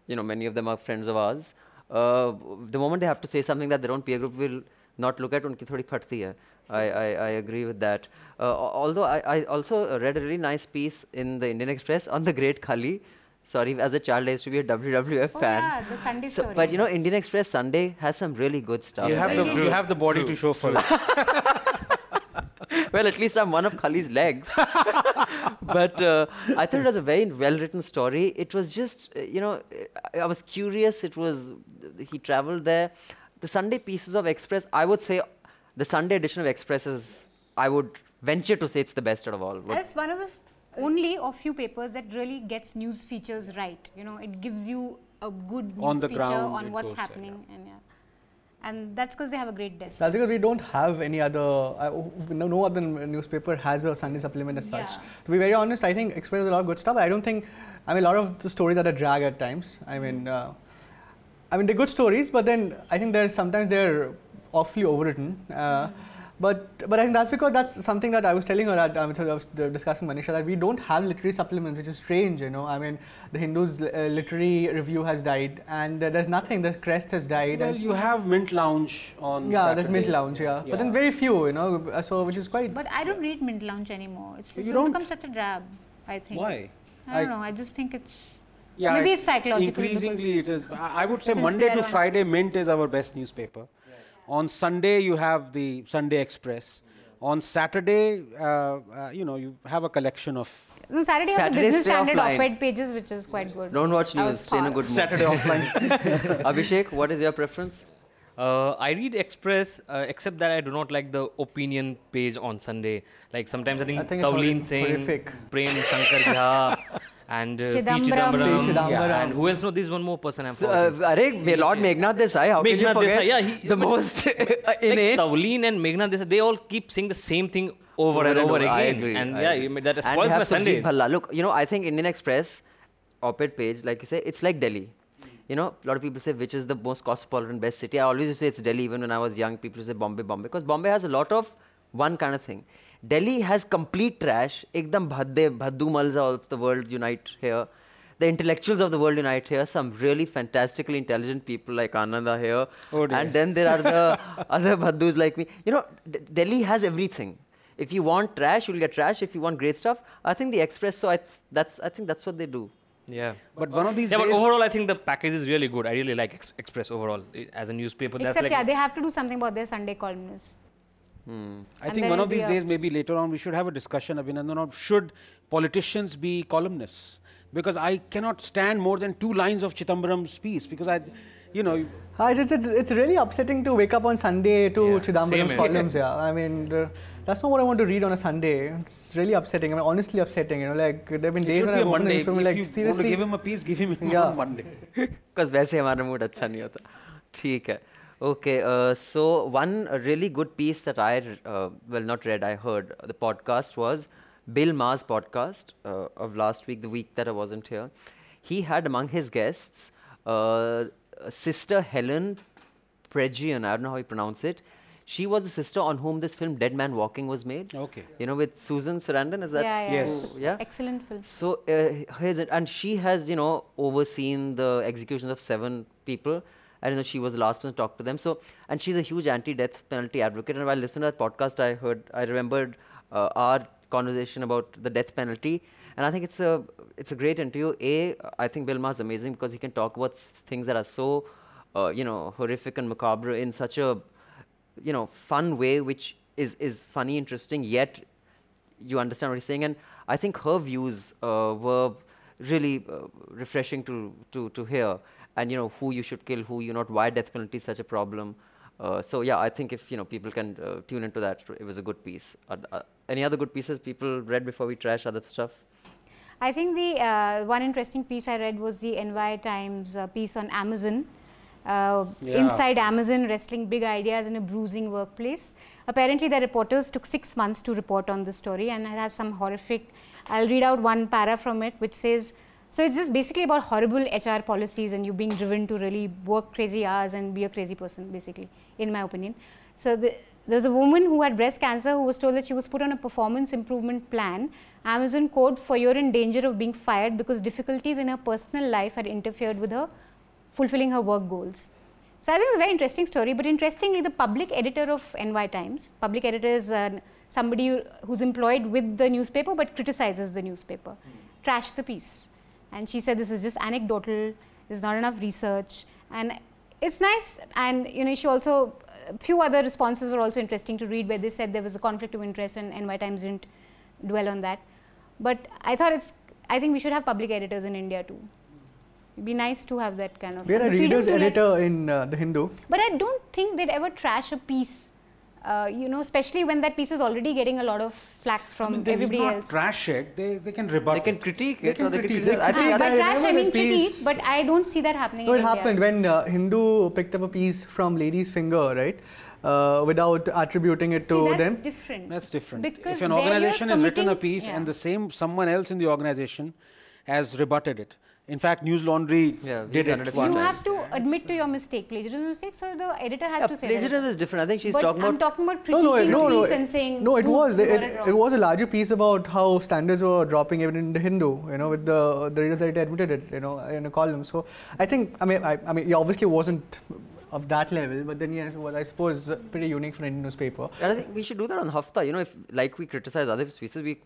many of them are friends of ours, the moment they have to say something that their own peer group will not look at, unki thodi phattati hai. I agree with that. Although I also read a really nice piece in the Indian Express on the Great Khali. Sorry, as a child I used to be a WWF fan. Yeah, the Sunday story. But Indian Express Sunday has some really good stuff. You have the body to show for it. Well, at least I'm one of Khali's legs. But I thought it was a very well-written story. It was just, I was curious. He traveled there. The Sunday pieces of Express, I would say the Sunday edition of Express is, I would venture to say it's the best out of all. That's one of the only a few papers that really gets news features right. It gives you a good news feature on what's happening. And that's because they have a great desk. That's because we don't have any other... no other newspaper has a Sunday supplement as such. To be very honest, I think Express is a lot of good stuff. But I don't think... a lot of the stories are a drag at times. I mean, they're good stories, but then I think they're awfully overwritten. But I think that's because that's something that I was telling her, I was discussing Manisha, that we don't have literary supplements, which is strange, you know. I mean, the Hindu's literary review has died, and there's nothing. The Crest has died. Well, you have Mint Lounge on Saturday. There's Mint Lounge, yeah. But then very few, you know, so which is quite... But I don't read Mint Lounge anymore. It's become such a drab, I think. Why? I don't know. I just think it's... Yeah, maybe it's psychological. Increasingly, it is. I would say Monday to Friday, Mint is our best newspaper. On Sunday, you have the Sunday Express. On Saturday, you have a collection of... No, Saturday you have the Business Standard op-ed pages, which is quite good. Don't watch news, stay in a good mood. Saturday offline. Abhishek, what is your preference? I read Express, except that I do not like the opinion page on Sunday. Like sometimes I think Tawleen Singh, Prem Shankar Jha, and Chidambaram. Yeah. And who else? No, this one more person I'm following. Lord Meghna Desai, how can you forget? Desai, the most innate. Like Tawleen and Meghna Desai, they all keep saying the same thing over and over again. I agree. And that spoils my Sunday. Look, I think Indian Express op-ed page, like you say, it's like Delhi. You know, a lot of people say which is the most cost-tolerant best city. I always used to say it's Delhi. Even when I was young, people used to say Bombay, because Bombay has a lot of one kind of thing. Delhi has complete trash. Ekdam bhaddu malza of the world unite here. The intellectuals of the world unite here. Some really fantastically intelligent people like Ananda here. Oh, and then there are the other bhaddus like me. You know, Delhi has everything. If you want trash, you'll get trash. If you want great stuff, I think the Express. I think that's what they do. Yeah, but one of these days... but overall, I think the package is really good. I really like Express overall as a newspaper. They have to do something about their Sunday columnists. I think one of these days, maybe later on, we should have a discussion, Abhinandan, of should politicians be columnists? Because I cannot stand more than two lines of Chidambaram's piece, because it's really upsetting to wake up on Sunday to Chidambaram's columns. Yeah, I mean, that's not what I want to read on a Sunday. It's really upsetting. I mean, honestly upsetting. You know, like there have been days when I want to seriously want to give him a piece, give him it on Monday. Because वैसे हमारा mood अच्छा नहीं होता. ठीक है. Okay, so one really good piece that I heard the podcast was Bill Maher's podcast of last week, the week that I wasn't here. He had among his guests sister Helen Prejean, I don't know how you pronounce it. She was the sister on whom this film Dead Man Walking was made. Okay. You know, with Susan Sarandon, is that? Yeah. Yes. Yeah. Excellent film. So, and she has, overseen the executions of 7 people. I don't know, she was the last person to talk to them. So, and she's a huge anti-death penalty advocate. And while listening to that podcast, I remembered our conversation about the death penalty. And I think it's a great interview. I think Bill Maher's amazing because he can talk about things that are so, horrific and macabre in such a, fun way, which is funny, interesting, yet you understand what he's saying. And I think her views were really refreshing to hear. And, who you should kill, who you're not, why death penalty is such a problem. I think if, people can tune into that, it was a good piece. Any other good pieces people read before we trash other stuff? I think the one interesting piece I read was the NY Times piece on Amazon. Inside Amazon, wrestling big ideas in a bruising workplace. Apparently, the reporters took 6 months to report on this story, and it has some horrific... I'll read out one para from it, which says... So it's just basically about horrible HR policies and you being driven to really work crazy hours and be a crazy person, basically, in my opinion. So there's a woman who had breast cancer who was told that she was put on a performance improvement plan. Amazon code for "You're in danger of being fired because difficulties in her personal life had interfered with her fulfilling her work goals." So I think it's a very interesting story, but interestingly, the public editor of NY Times, public editor is somebody who's employed with the newspaper but criticizes the newspaper, trashed the piece. And she said this is just anecdotal, there's not enough research, and it's nice. And she also, a few other responses were also interesting to read, where they said there was a conflict of interest and NY Times didn't dwell on that. But I think we should have public editors in India too. It'd be nice to have that kind of... We had a reader's editor in The Hindu. But I don't think they'd ever trash a piece. Especially when that piece is already getting a lot of flack from everybody else. They trash it, they can rebut it. They can critique it. By trash, I mean critique, but I don't see that happening in India. So it happened when Hindu picked up a piece from Lady's Finger, right? Without attributing it to them. That's different. Because if an organization has written a piece and the same someone else in the organization has rebutted it. In fact, News Laundry did it once. You have to admit to your mistake, plagiarism mistake, so the editor has to say that. Plagiarism is different. I think she's talking about... I'm talking about critiquing the piece and saying... No, it was. It was a larger piece about how standards were dropping even in the Hindu, you know, with the readers' editor admitted it, you know, in a column. So I think, I mean, he obviously wasn't of that level, but then yes, well, I suppose pretty unique for an Indian newspaper. And I think we should do that on Hafta. You know, if like we criticize other pieces, we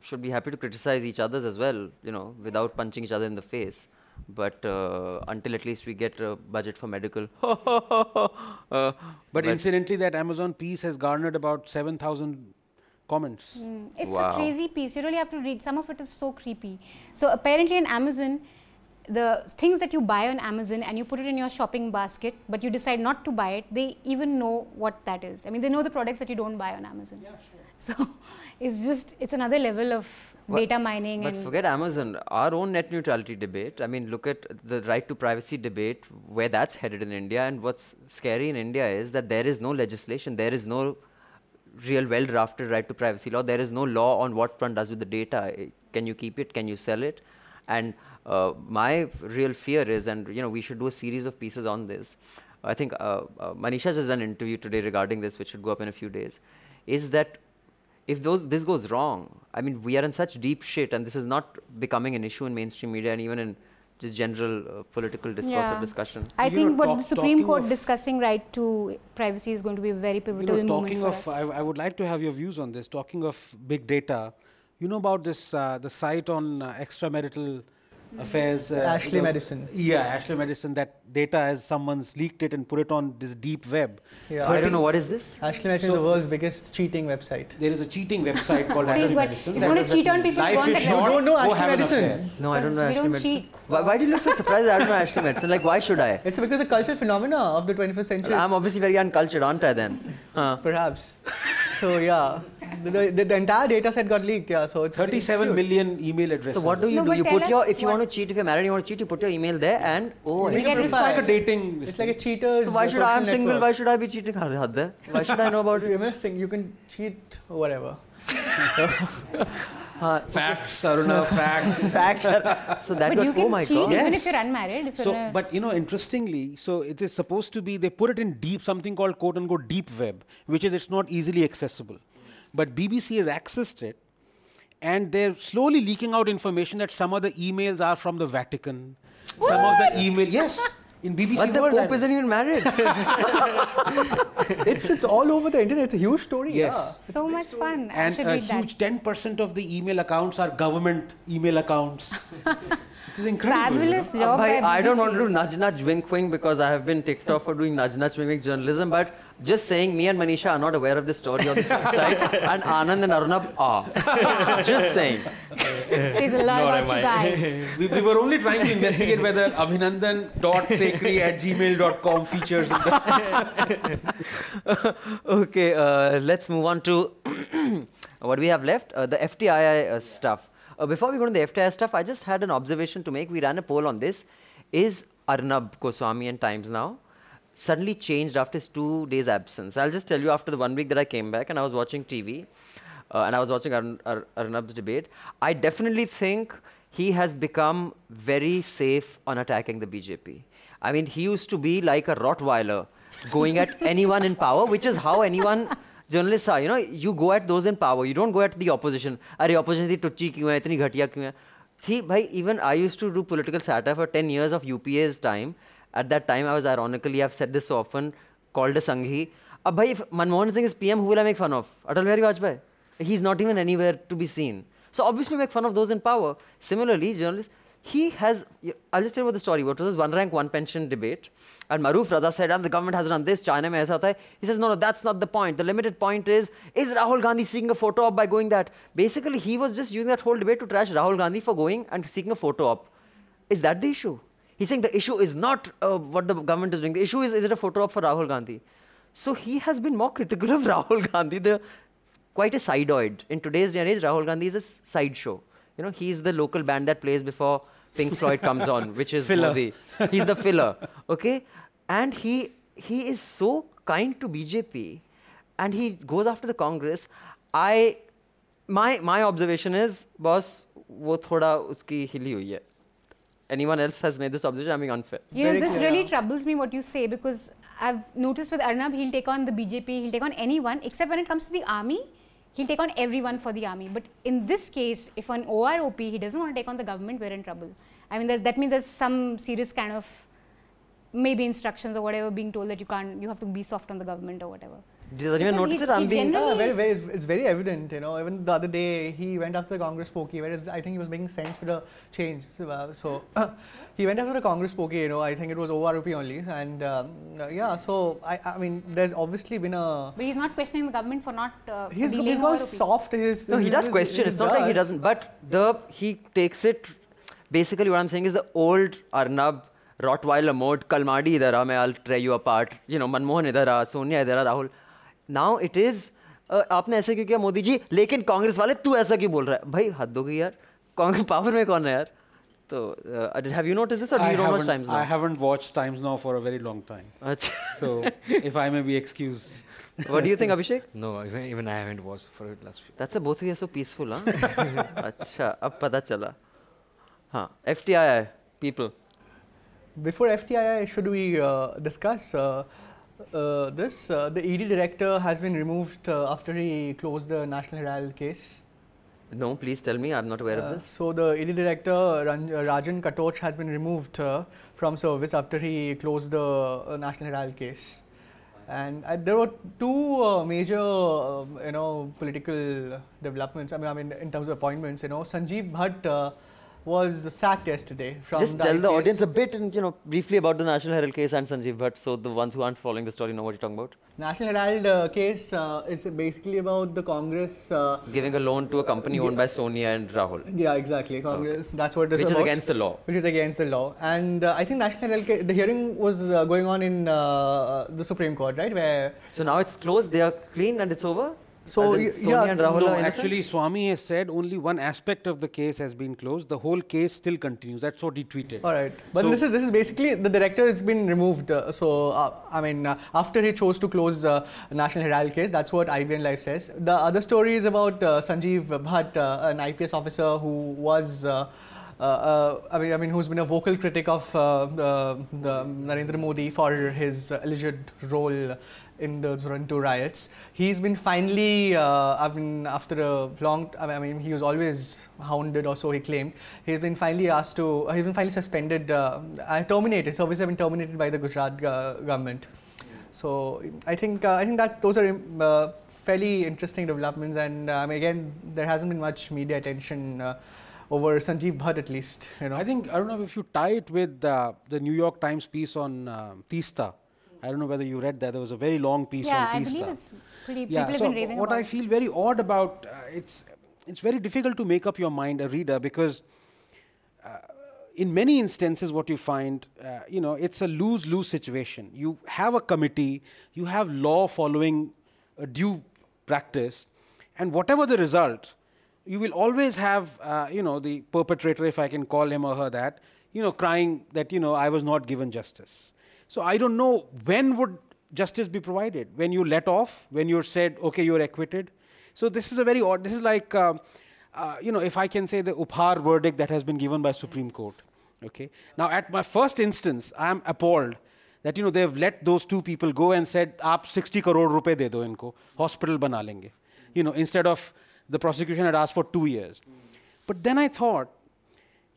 should be happy to criticize each other's as well, you know, without punching each other in the face. But until at least we get a budget for medical. But incidentally, that Amazon piece has garnered about 7,000 comments. It's a crazy piece. You really have to read. Some of it is so creepy. So apparently on Amazon, the things that you buy on Amazon and you put it in your shopping basket, but you decide not to buy it, they even know what that is. I mean, they know the products that you don't buy on Amazon. Yeah, sure. So it's just, it's another level of data mining. But forget Amazon, our own net neutrality debate. I mean, look at the right to privacy debate, where that's headed in India. And what's scary in India is that there is no legislation. There is no real well-drafted right to privacy law. There is no law on what one does with the data. Can you keep it? Can you sell it? And my real fear is, and you know, we should do a series of pieces on this. I think Manisha has done an interview today regarding this, which should go up in a few days, is that if this goes wrong, I mean, we are in such deep shit, and this is not becoming an issue in mainstream media and even in just general political discourse or discussion. I think what the Supreme Court discussing right to privacy is going to be a very pivotal moment for us. I would like to have your views on this. Talking of big data, you know about this, the site on extramarital affairs. Ashley Madison. Yeah, Ashley Madison. That data, as someone's leaked it and put it on this deep web. Yeah, I don't know, what is this? Ashley Madison is the world's biggest cheating website. There is a cheating website called Ashley Madison. If you want to cheat on people, don't know Ashley Madison. No, I don't know Ashley Madison. Why do you look so surprised I don't know Ashley Madison? Like, why should I? It's because of the cultural phenomena of the 21st century. I'm obviously very uncultured, aren't I then? Perhaps. So, yeah. The entire data set got leaked, yeah. So it's 37 million email addresses. So what do you do? You put your, if you want to cheat, if you're married, you want to cheat, you put your email there, and it's like a dating. It's like a cheater's. So why should I'm single? Network. Why should I be cheating? Why should I know about it? You can cheat or whatever. Facts, Arunab, facts. Facts. So that got, oh my God. But you can cheat even if you're unmarried. But you know, interestingly, so it is supposed to be, they put it in deep, something called quote unquote deep web, which is, it's not easily accessible. But BBC has accessed it, and they're slowly leaking out information that some of the emails are from the Vatican. What? Some of the email, yes. In BBC World. But the Pope isn't even married. It's all over the internet. It's a huge story. Yes. Yeah. So much fun. And a huge 10% of the email accounts are government email accounts. Which is incredible. Fabulous job. I don't want to do nudge-nudge wink-wink because I have been ticked off for doing nudge-nudge wink-wink journalism, but just saying me and Manisha are not aware of this story on this website and Anand and Arunab are. Just saying. It says a lot about you guys. We were only trying to investigate whether abhinandan.sekri@gmail.com features. Okay, let's move on to what we have left, the FTII stuff. Before we go to the FTII stuff, I just had an observation to make. We ran a poll on this. Is Arnab Goswami in Times Now suddenly changed after his 2 days absence? I'll just tell you, after the 1 week that I came back and I was watching TV and I was watching Arnab's debate, I definitely think he has become very safe on attacking the BJP. I mean, he used to be like a Rottweiler going at anyone in power, which is how anyone... journalists are, you know, you go at those in power, you don't go at the opposition. Arey, opposition thi tucchi kyun hai, itni ghatiya kyun hai? See, bhai, even I used to do political satire for 10 years of UPA's time. At that time, I was ironically, I've said this so often, called a Sanghi. Ab bhai, if Manmohan Singh is PM, who will I make fun of? Atal Bihari Vajpayee. He's not even anywhere to be seen. So obviously make fun of those in power. Similarly, journalists, he has, I'll just tell you about the story. What was this one rank, one pension debate? And Maruf Raza said, the government has done this, China mein aisa hota hai. He says, no, that's not the point. The limited point is Rahul Gandhi seeking a photo op by going that? Basically, he was just using that whole debate to trash Rahul Gandhi for going and seeking a photo op. Is that the issue? He's saying the issue is not what the government is doing. The issue is it a photo op for Rahul Gandhi? So he has been more critical of Rahul Gandhi, quite a sideoid. In today's day and age, Rahul Gandhi is a sideshow. You know, he's the local band that plays before Pink Floyd comes on, which is Modi. He's the filler, okay? And he is so kind to BJP, and he goes after the Congress. My observation is, boss, wo thoda uski hili hui hai. anyone else has made this observation, I'm being unfair. This really troubles me what you say, because I've noticed with Arnab, he'll take on the BJP, he'll take on anyone, except when it comes to the army, he'll take on everyone for the army. But in this case, if an OROP, he doesn't want to take on the government, we're in trouble. I mean, that means there's some serious kind of maybe instructions or whatever being told that you can't, you have to be soft on the government or whatever. Did you notice that I'm being it's very evident, you know. Even the other day, he went after the Congress pokey, whereas I think he was making sense for the change. So he went after the Congress pokey, you know. I think it was ORP only, and I mean, there's obviously been a. But he's not questioning the government for not. He's not soft. He does question. It's not like he doesn't. But he takes it. Basically, what I'm saying is the old Arnab. Rottweiler mode, Kalmadi idhara, I'll tear you apart, you know, Manmohan idhara, Sonia idhara, Rahul. Now it is, आपने ऐसे क्यों किया मोदी जी, लेकिन कांग्रेस वाले तू ऐसा क्यों बोल रहा है भाई, हद हो गई यार, कांग्रेस पावर में कौन है यार. So, have you noticed this or do you not watch Times Now? I haven't watched Times Now for a very long time. So, if I may be excused. What do you think, Abhishek? No, even I haven't watched for the last few. That's why both of you are so peaceful, huh? अच्छा, अब पता चला. हाँ, FTII, people. Before FTII, should we discuss this? The ED director has been removed after he closed the National Herald case. No, please tell me. I'm not aware of this. So the ED director, Rajan Katoch, has been removed from service after he closed the National Herald case. And there were two major, you know, political developments. I mean, in terms of appointments, you know, Sanjeev Bhatt, was sacked yesterday. Just tell the audience a bit and, you know, briefly about the National Herald case and Sanjeev Bhatt, so the ones who aren't following the story know what you're talking about. National Herald case is basically about the Congress giving a loan to a company owned by Sonia and Rahul. Yeah, exactly. Congress. Okay. That's what it is. Which is against the law. Which is against the law. And I think National Herald the hearing was going on in the Supreme Court, right? Where so now it's closed. They are clean and it's over. So Sonia and Rahul actually, Swami has said only one aspect of the case has been closed. The whole case still continues. That's what he tweeted. All right, but so this is basically the director has been removed. After he chose to close the National Herald case, that's what IBN Live says. The other story is about Sanjeev Bhatt, an IPS officer who was. Who's been a vocal critic of the Narendra Modi for his alleged role in the Toronto riots. He's been finally, after a long, he was always hounded, or so he claimed. He's been finally suspended, terminated. Service has been terminated by the Gujarat government. So I think that those are. Fairly interesting developments, and again, there hasn't been much media attention. Over Sanjeev Bhatt, at least, you know. I think, I don't know if you tie it with the New York Times piece on Tista. I don't know whether you read that. There was a very long piece on Tista. I believe it's pretty. People have been raving about it. What I feel very odd about it's very difficult to make up your mind, a reader, because in many instances, what you find, it's a lose-lose situation. You have a committee, you have law following a due practice, and whatever the result. You will always have, the perpetrator, if I can call him or her that, crying that, I was not given justice. So I don't know when would justice be provided. When you let off, when you're said, okay, you're acquitted. So this is a very odd, this is like, if I can say the Uphaar verdict that has been given by Supreme Court. Okay. Now, at my first instance, I am appalled that, they've let those two people go and said, aap 60 crore rupaye de do inko, hospital bana lenge. Instead of, the prosecution had asked for 2 years. But then I thought,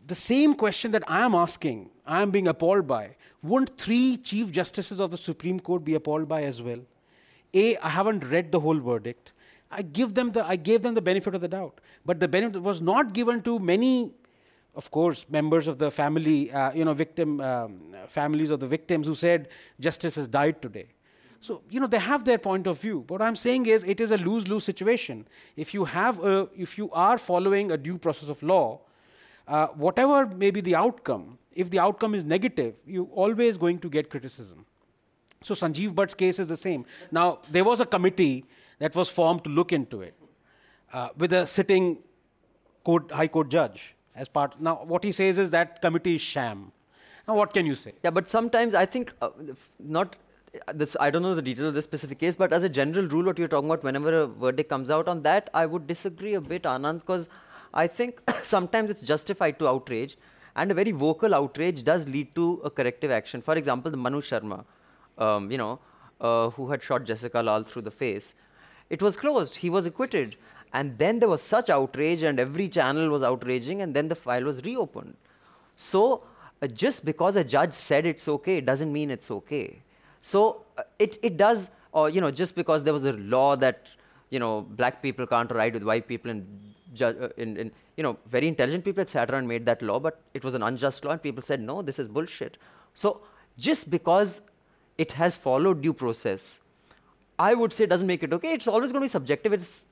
the same question that I am asking, I am being appalled by, won't 3 Chief Justices of the Supreme Court be appalled by as well? I haven't read the whole verdict. I gave them the benefit of the doubt. But the benefit was not given to many, of course, members of the family, families of the victims who said, justice has died today. So, they have their point of view. What I'm saying is it is a lose-lose situation. If you are following a due process of law, whatever may be the outcome, if the outcome is negative, you're always going to get criticism. So Sanjeev Bhatt's case is the same. Now, there was a committee that was formed to look into it with a sitting High Court judge as part. Now, what he says is that committee is sham. Now, what can you say? Yeah, but sometimes I think I don't know the details of this specific case, but as a general rule, what you're talking about, whenever a verdict comes out on that, I would disagree a bit, Anand, because I think sometimes it's justified to outrage. And a very vocal outrage does lead to a corrective action. For example, the Manu Sharma, who had shot Jessica Lal through the face, it was closed. He was acquitted. And then there was such outrage, and every channel was outraging, and then the file was reopened. So just because a judge said it's okay, doesn't mean it's okay. So it does, or just because there was a law that black people can't ride with white people, and very intelligent people sat around and made that law, but it was an unjust law, and people said, no, this is bullshit. So just because it has followed due process, I would say doesn't make it okay. It's always going to be subjective. It's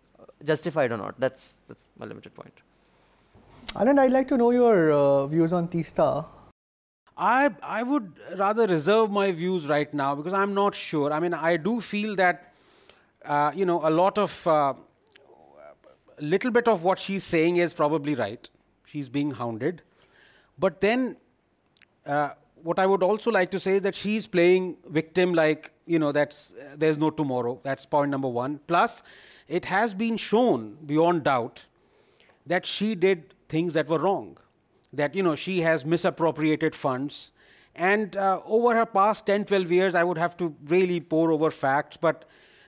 justified or not. That's my limited point. Anand, I'd like to know your views on Tista. I would rather reserve my views right now because I'm not sure. I mean, I do feel that, a lot of, little bit of what she's saying is probably right. She's being hounded. But then, what I would also like to say is that she's playing victim like, that's there's no tomorrow. That's point number one. Plus, it has been shown beyond doubt that she did things that were wrong, that, she has misappropriated funds. And over her past 10, 12 years, I would have to really pore over facts. But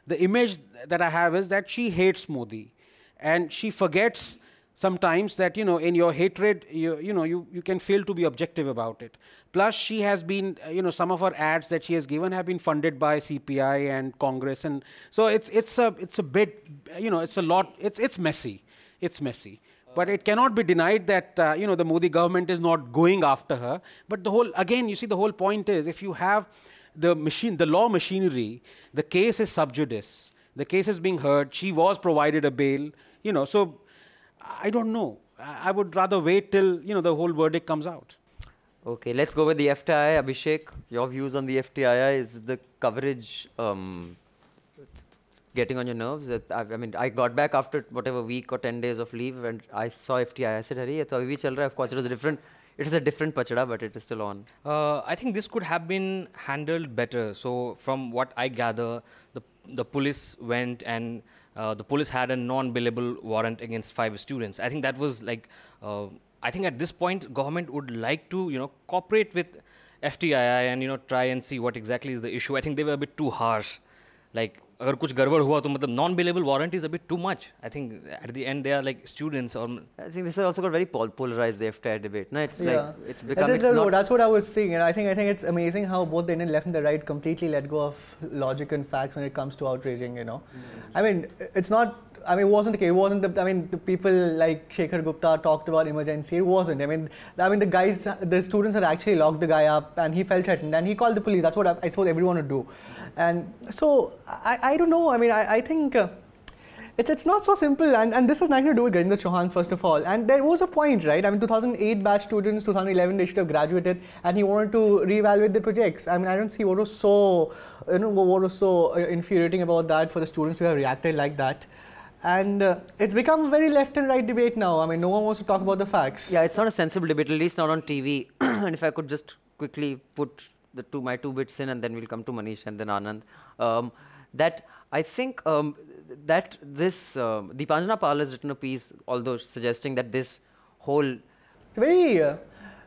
the image that I have is that she hates Modi. And she forgets sometimes that, in your hatred, you can fail to be objective about it. Plus, she has been, some of her ads that she has given have been funded by CPI and Congress. And so it's a bit, it's a lot, it's messy. It's messy. But it cannot be denied that, the Modi government is not going after her. But the whole point is, if you have the law machinery, the case is sub judice. The case is being heard. She was provided a bail, so I don't know. I would rather wait till, the whole verdict comes out. Okay, let's go with the FTII. Abhishek, your views on the FTII. Is the coverage getting on your nerves? I got back after whatever week or 10 days of leave and I saw FTII. I said, Harry, it's abhi chal raha. Of course, it is a different pachada, but it is still on. I think this could have been handled better. So from what I gather, the police went and the police had a non-billable warrant against 5 students. I think that was I think at this point, government would like to, cooperate with FTII and, try and see what exactly is the issue. I think they were a bit too harsh. Like, agar kuch garbar hua, to matlab non-billable warrant is a bit too much. I think at the end, they are like students or... I think this has also got very polarized, the FTII debate. No, it's it's become... That's what I was seeing. And I think it's amazing how both the Indian left and the right completely let go of logic and facts when it comes to outraging, Mm-hmm. It wasn't the case. The people like Shekhar Gupta talked about emergency. It wasn't. The students had actually locked the guy up and he felt threatened and he called the police. That's what I suppose everyone would do. And so, I don't know. I think it's not so simple. And this has nothing to do with Gajendra Chauhan, first of all. And there was a point, right? 2008 batch students, 2011, they should have graduated and he wanted to reevaluate the projects. I don't see what was so infuriating about that for the students to have reacted like that. And it's become a very left and right debate now. No one wants to talk about the facts. Yeah, it's not a sensible debate, at least not on TV. And if I could just quickly put my two bits in, and then we'll come to Manisha and then Anand. Deepanjana Pal has written a piece, although suggesting that this whole... It's a very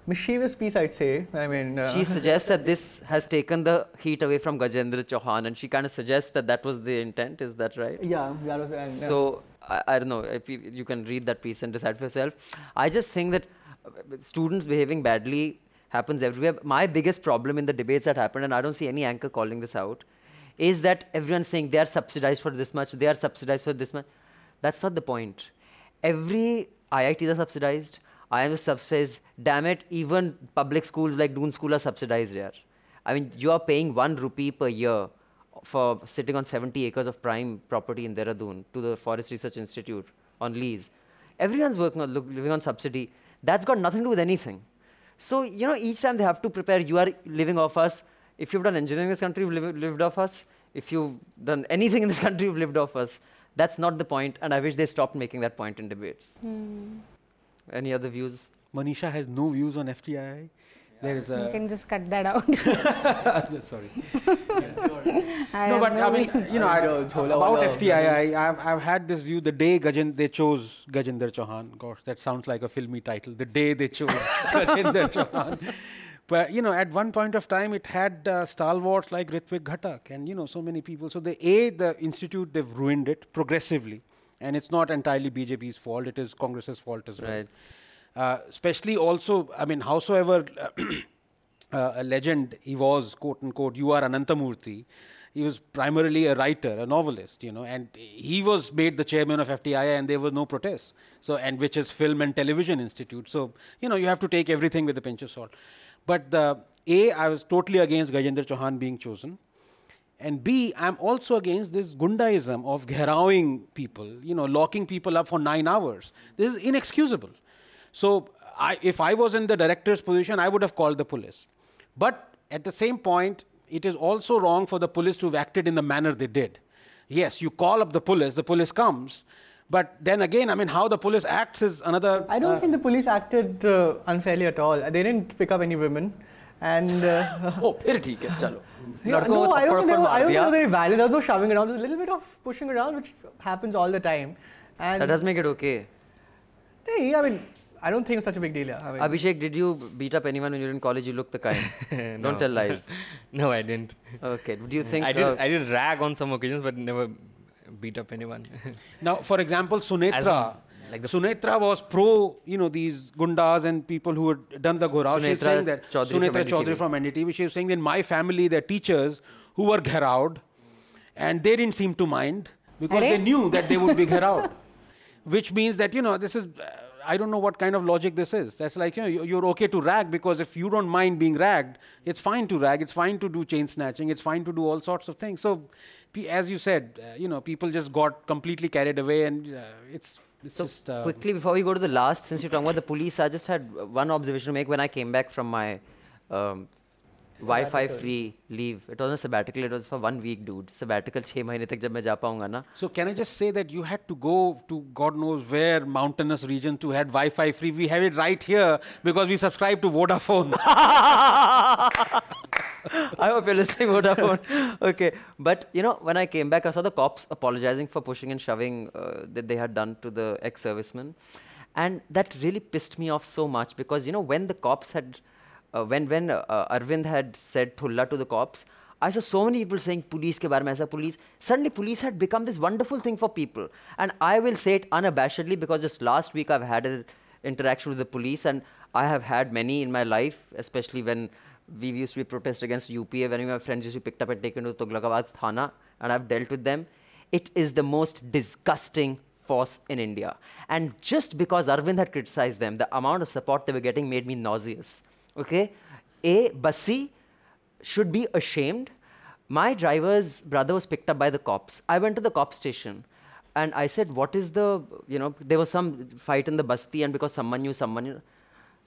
mischievous piece, I'd say. She suggests that this has taken the heat away from Gajendra Chauhan, and she kind of suggests that was the intent. Is that right? Yeah, that was the intent. So, I don't know. If you can read that piece and decide for yourself. I just think that students behaving badly happens everywhere. My biggest problem in the debates that happened, and I don't see any anchor calling this out, is that everyone's saying they are subsidized for this much, they are subsidized for this much. That's not the point. Every IIT is subsidized. I am subsidized. Damn it, even public schools like Doon School are subsidized here. You are paying 1 rupee per year for sitting on 70 acres of prime property in Dehradun to the Forest Research Institute on lease. Everyone's living on subsidy. That's got nothing to do with anything. So, each time they have to prepare, you are living off us. If you've done engineering in this country, you've lived off us. If you've done anything in this country, you've lived off us. That's not the point, and I wish they stopped making that point in debates. Hmm. Any other views? Manisha has no views on FTII. Yeah. You can just cut that out. Sorry. Yeah. No, but I mean, you know, about FTII, I've had this view the day they chose Gajendra Chauhan. Gosh, that sounds like a filmy title. The day they chose Gajendra Chauhan. But, you know, at one point of time, it had stalwarts like Ritwik Ghatak and, you know, so many people. So the institute, they've ruined it progressively. And it's not entirely BJP's fault. It is Congress's fault as well. Right. Especially also, I mean, howsoever a legend he was, quote unquote, you are Anantamurthy. He was primarily a writer, a novelist, you know, and he was made the chairman of FTII and there were no protests. So, and which is Film and Television Institute. So, you know, you have to take everything with a pinch of salt. But I was totally against Gajendra Chauhan being chosen. And B, I'm also against this gundaism of gherauing people, you know, locking people up for 9 hours. This is inexcusable. So if I was in the director's position, I would have called the police. But at the same point, it is also wrong for the police to have acted in the manner they did. Yes, you call up the police comes. But then again, I mean, how the police acts is another... I don't think the police acted unfairly at all. They didn't pick up any women. And I don't think they're valid. There's no shoving around. There's a little bit of pushing around, which happens all the time. And that does make it okay. Hey, I mean, I don't think it's such a big deal. I mean, Abhishek, did you beat up anyone when you were in college? You look the kind. No. Don't tell lies. No, I didn't. Okay. Do you think I did rag on some occasions, but never beat up anyone. Now, for example, Sunetra. Like Sunetra was pro, you know, these gundas and people who had done the ghorao. She was saying that Sunetra Chaudhary from NDTV. She was saying that in my family, there are teachers who were gheraud and they didn't seem to mind because they knew that they would be gheraud. Which means that, you know, this is, I don't know what kind of logic this is. That's like, you know, you're okay to rag because if you don't mind being ragged, it's fine to rag. It's fine to do chain snatching. It's fine to do all sorts of things. So, as you said, you know, people just got completely carried away and it's... So just, quickly before we go to the last, since you're talking about the police, I just had one observation to make when I came back from my Wi-Fi free leave. It wasn't a sabbatical, it was for 1 week, dude. Sabbatical 6 mahine tak jab main ja paunga na. So can I just say that you had to go to God knows where mountainous region to have Wi-Fi free. We have it right here because we subscribe to Vodafone. I hope you're listening, Vodafone. Okay. But, you know, when I came back, I saw the cops apologizing for pushing and shoving that they had done to the ex-servicemen. And that really pissed me off so much because, you know, when the cops had, when Arvind had said Thulla to the cops, I saw so many people saying police ke baare mein aisa police. Suddenly, police had become this wonderful thing for people. And I will say it unabashedly because just last week I've had an interaction with the police and I have had many in my life, especially when... We used to protest against UPA when my friends used to be picked up and taken to Tughlakabad Thana, and I've dealt with them. It is the most disgusting force in India. And just because Arvind had criticized them, the amount of support they were getting made me nauseous. Okay? A, Bassi should be ashamed. My driver's brother was picked up by the cops. I went to the cop station. And I said, what is the, you know, there was some fight in the Basti and because someone knew.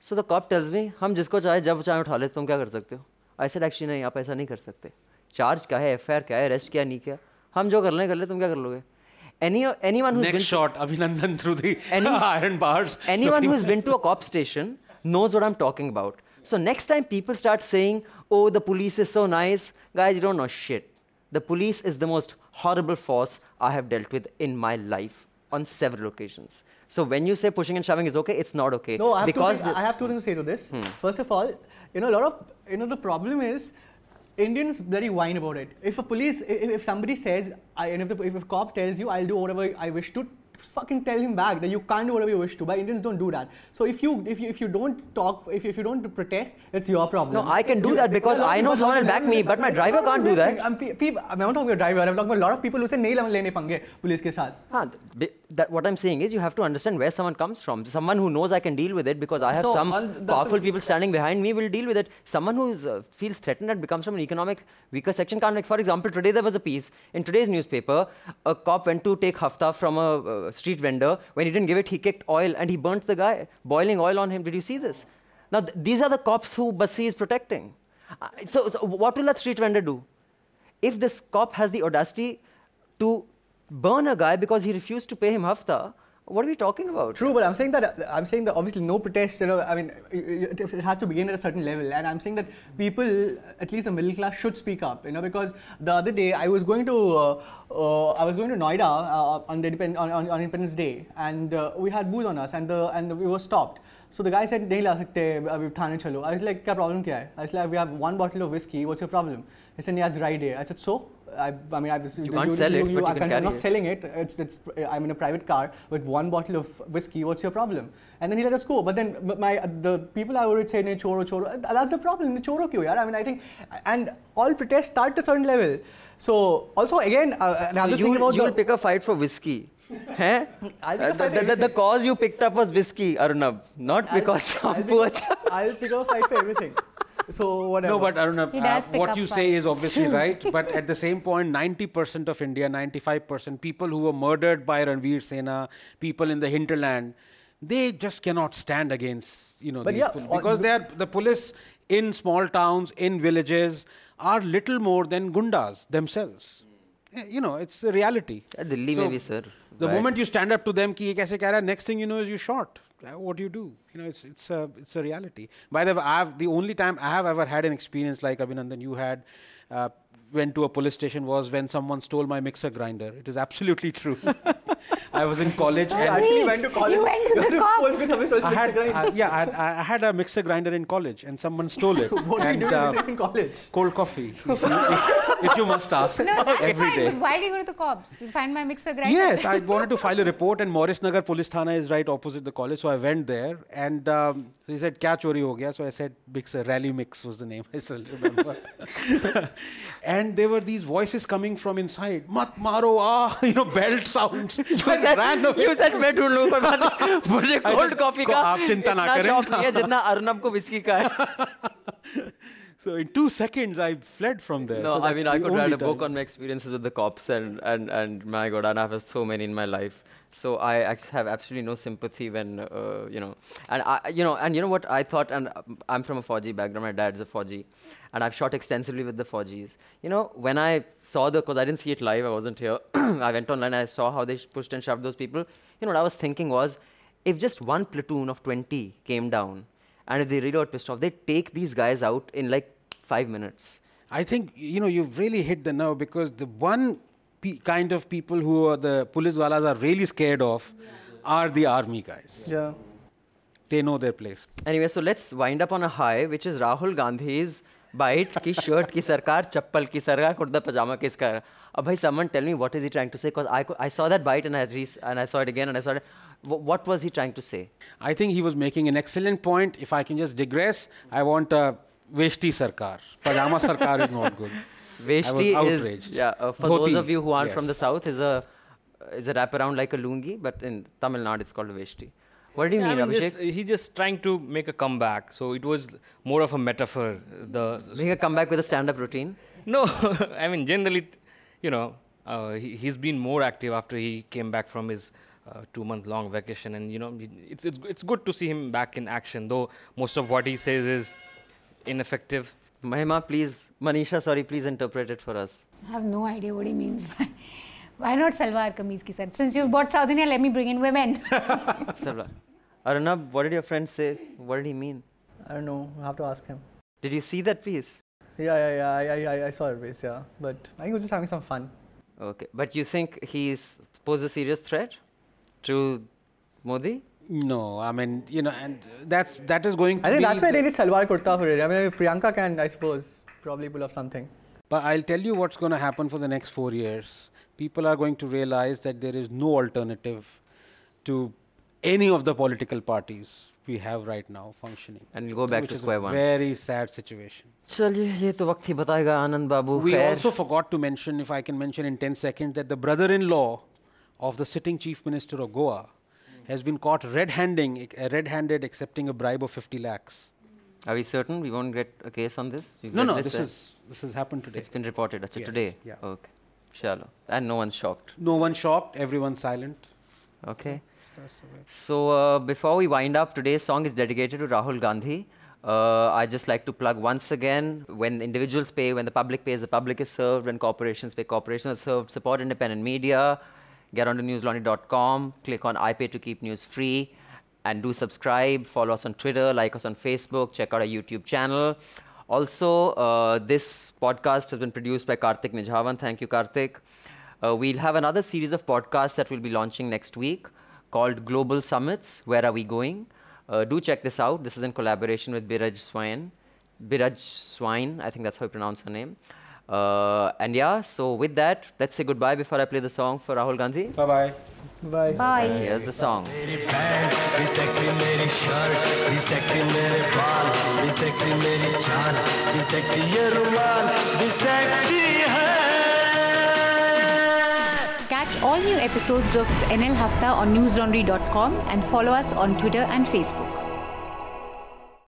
So the cop tells me, "Hum jisko chahe jab chahe utha le, tum kya kar sakte ho?" I said, "Actually, nahi, aap aisa nahi kar sakte. Charge kya hai, FIR kya hai, arrest kya nahi kya. Hum jo kar le, tum kya kar loge?" Anyone who's been shot, Abhinandan through the iron bars. Anyone who's been to a cop station knows what I'm talking about. So next time people start saying, "Oh, the police is so nice," guys, you don't know shit. The police is the most horrible force I have dealt with in my life on several occasions. So when you say pushing and shoving is okay, it's not okay. No, I have two things to say to this. First of all, you know, the problem is Indians bloody whine about it. If somebody says, if a cop tells you, "I'll do whatever I wish to," fucking tell him back that you can't do whatever you wish to. But Indians don't do that. So if you don't talk, if you don't protest, it's your problem. No, I can do that because I know someone will back me, but my driver can't do that. I'm not talking about driver. I'm talking about a lot of people who say nahi lene pange police ke saath. What I'm saying is you have to understand where someone comes from. Someone who knows I can deal with it because I have some powerful people standing behind me will deal with it. Someone who feels threatened and becomes from an economic weaker section can't. Like, for example, today there was a piece in today's newspaper. A cop went to take hafta from a street vendor. When he didn't give it, he kicked oil and he burnt the guy, boiling oil on him. Did you see this? Now, these are the cops who Bassi is protecting. So what will that street vendor do? If this cop has the audacity to burn a guy because he refused to pay him hafta, What are we talking about? True, but I'm saying that obviously no protest, I mean, it has to begin at a certain level, and I'm saying that people, at least the middle class, should speak up, because the other day I was going to Noida on Independence Day, and we had booze on us, and we were stopped. So the guy said, "Nahi la sakte, abhi thane chalo." I was like, "Kya problem kya hai?" I was like, "We have one bottle of whiskey. What's your problem?" He said, "Yeah, it's rye day." I said, "So?" I mean, you can't sell it. It's I'm in a private car with one bottle of whiskey. What's your problem? And then he let us go. But then the people I would say, "Ne choro choro." That's the problem. Ne choro kyu yaar? I mean, I think, and all protests start at a certain level. So also again, another thing about you'll pick a fight for whiskey. Huh? The cause you picked up was whiskey, Arunab. Not because I'll pick up a fight for everything. So whatever. No, but Arunab, what you say is obviously right. But at the same point, 90% of India, 95% people who were murdered by Ranveer Sena, people in the hinterland, they just cannot stand against, because they are the police in small towns, in villages, are little more than gundas themselves. It's the reality. Delhi, so maybe, sir. The moment you stand up to them, ki ye kaise keh raha, next thing you know is you shot. What do you do? It's a reality. By the way, the only time I have ever had an experience like Abhinandan you had, went to a police station, was when someone stole my mixer grinder. It is absolutely true. I was in college. I actually went to college. You went to the cops. I had a mixer grinder in college and someone stole it. What do you do in college? Cold coffee, if you must ask, every day. Why do you go to the cops? You find my mixer grinder? Yes, I wanted to file a report, and Morris Nagar Police Thana is right opposite the college. So I went there, and so he said, "Kya chori ho gaya?" So I said, "Mixer, Rally Mix was the name." I still remember. And there were these voices coming from inside. Mat maro, belt sounds. You said, "मैं ढूंढ लूँगा मुझे cold coffee का आप चिंता ना करें जितना Arnab को whiskey का है." So in 2 seconds, I fled from there. No, so I could write a book on my experiences with the cops, and my God, and I've had so many in my life. So I have absolutely no sympathy when and I thought, and I'm from a Fauji background. My dad's a Fauji, and I've shot extensively with the Faujis. When I saw because I didn't see it live, I wasn't here. I went online. I saw how they pushed and shoved those people. What I was thinking was, if just one platoon of 20 came down, and if they really got pissed off, they'd take these guys out in like 5 minutes. I think you've really hit the nerve, because the one kind of people who are the police walas are really scared of are the army guys. Yeah. They know their place. Anyway, so let's wind up on a high, which is Rahul Gandhi's bite ki shirt ki sarkar, chappal ki sarkar, kurda pajama ki sarkar. Bhai, someone tell me what is he trying to say, because I saw that bite, and I saw it again, and I saw it. What was he trying to say? I think he was making an excellent point. If I can just digress, I want a veshti sarkar. Pajama sarkar is not good. Veshti is, for Dhoti. Those of you who aren't from the south, is a wraparound like a lungi, but in Tamil Nadu it's called a veshti. What do you mean, Abhishek? He's just trying to make a comeback. So it was more of a metaphor. Make a comeback with a stand-up routine? No, I mean, generally, he's been more active after he came back from his 2-month-long vacation, and it's good to see him back in action, though most of what he says is ineffective. Mahima, Manisha, please interpret it for us. I have no idea what he means. Why not salwar kameez ki sarkar? Since you've bought South India, let me bring in women. Salwar. Arunab, what did your friend say? What did he mean? I don't know. I have to ask him. Did you see that piece? Yeah. I saw it piece, yeah. But I think he was just having some fun. Okay. But you think he posed a serious threat to Modi? No, I mean, and that is going to be... I think that's why they need salwar kurta for it. I mean, Priyanka can, I suppose, probably pull off something. But I'll tell you what's going to happen for the next 4 years. People are going to realize that there is no alternative to any of the political parties we have right now functioning. And we'll go back to square one. Which is a very sad situation. Chaliye, ye to waqt hi batayega, Anand Babu. We also forgot to mention, if I can mention in 10 seconds, that the brother-in-law of the sitting chief minister of Goa has been caught red-handed accepting a bribe of 50 lakhs. Are we certain we won't get a case on this? This has happened today. It's been reported, actually, today? Yeah. Okay. Shallow. And no one's shocked? No one's shocked, everyone's silent. Okay. So, before we wind up, today's song is dedicated to Rahul Gandhi. I just like to plug once again, when individuals pay, when the public pays, the public is served, when corporations pay, corporations are served. Support independent media. Get onto newslaundry.com, click on I Pay to Keep News Free, and do subscribe, follow us on Twitter, like us on Facebook, check out our YouTube channel. Also, this podcast has been produced by Karthik Nijhawan. Thank you, Karthik. We'll have another series of podcasts that we'll be launching next week called Global Summits, Where Are We Going? Do check this out. This is in collaboration with Biraj Swain. Biraj Swain, I think that's how you pronounce her name. And yeah, so with that, let's say goodbye before I play the song for Rahul Gandhi. Bye-bye. Bye. Bye. Here's the song. Catch all new episodes of NL Hafta on newslaundry.com and follow us on Twitter and Facebook.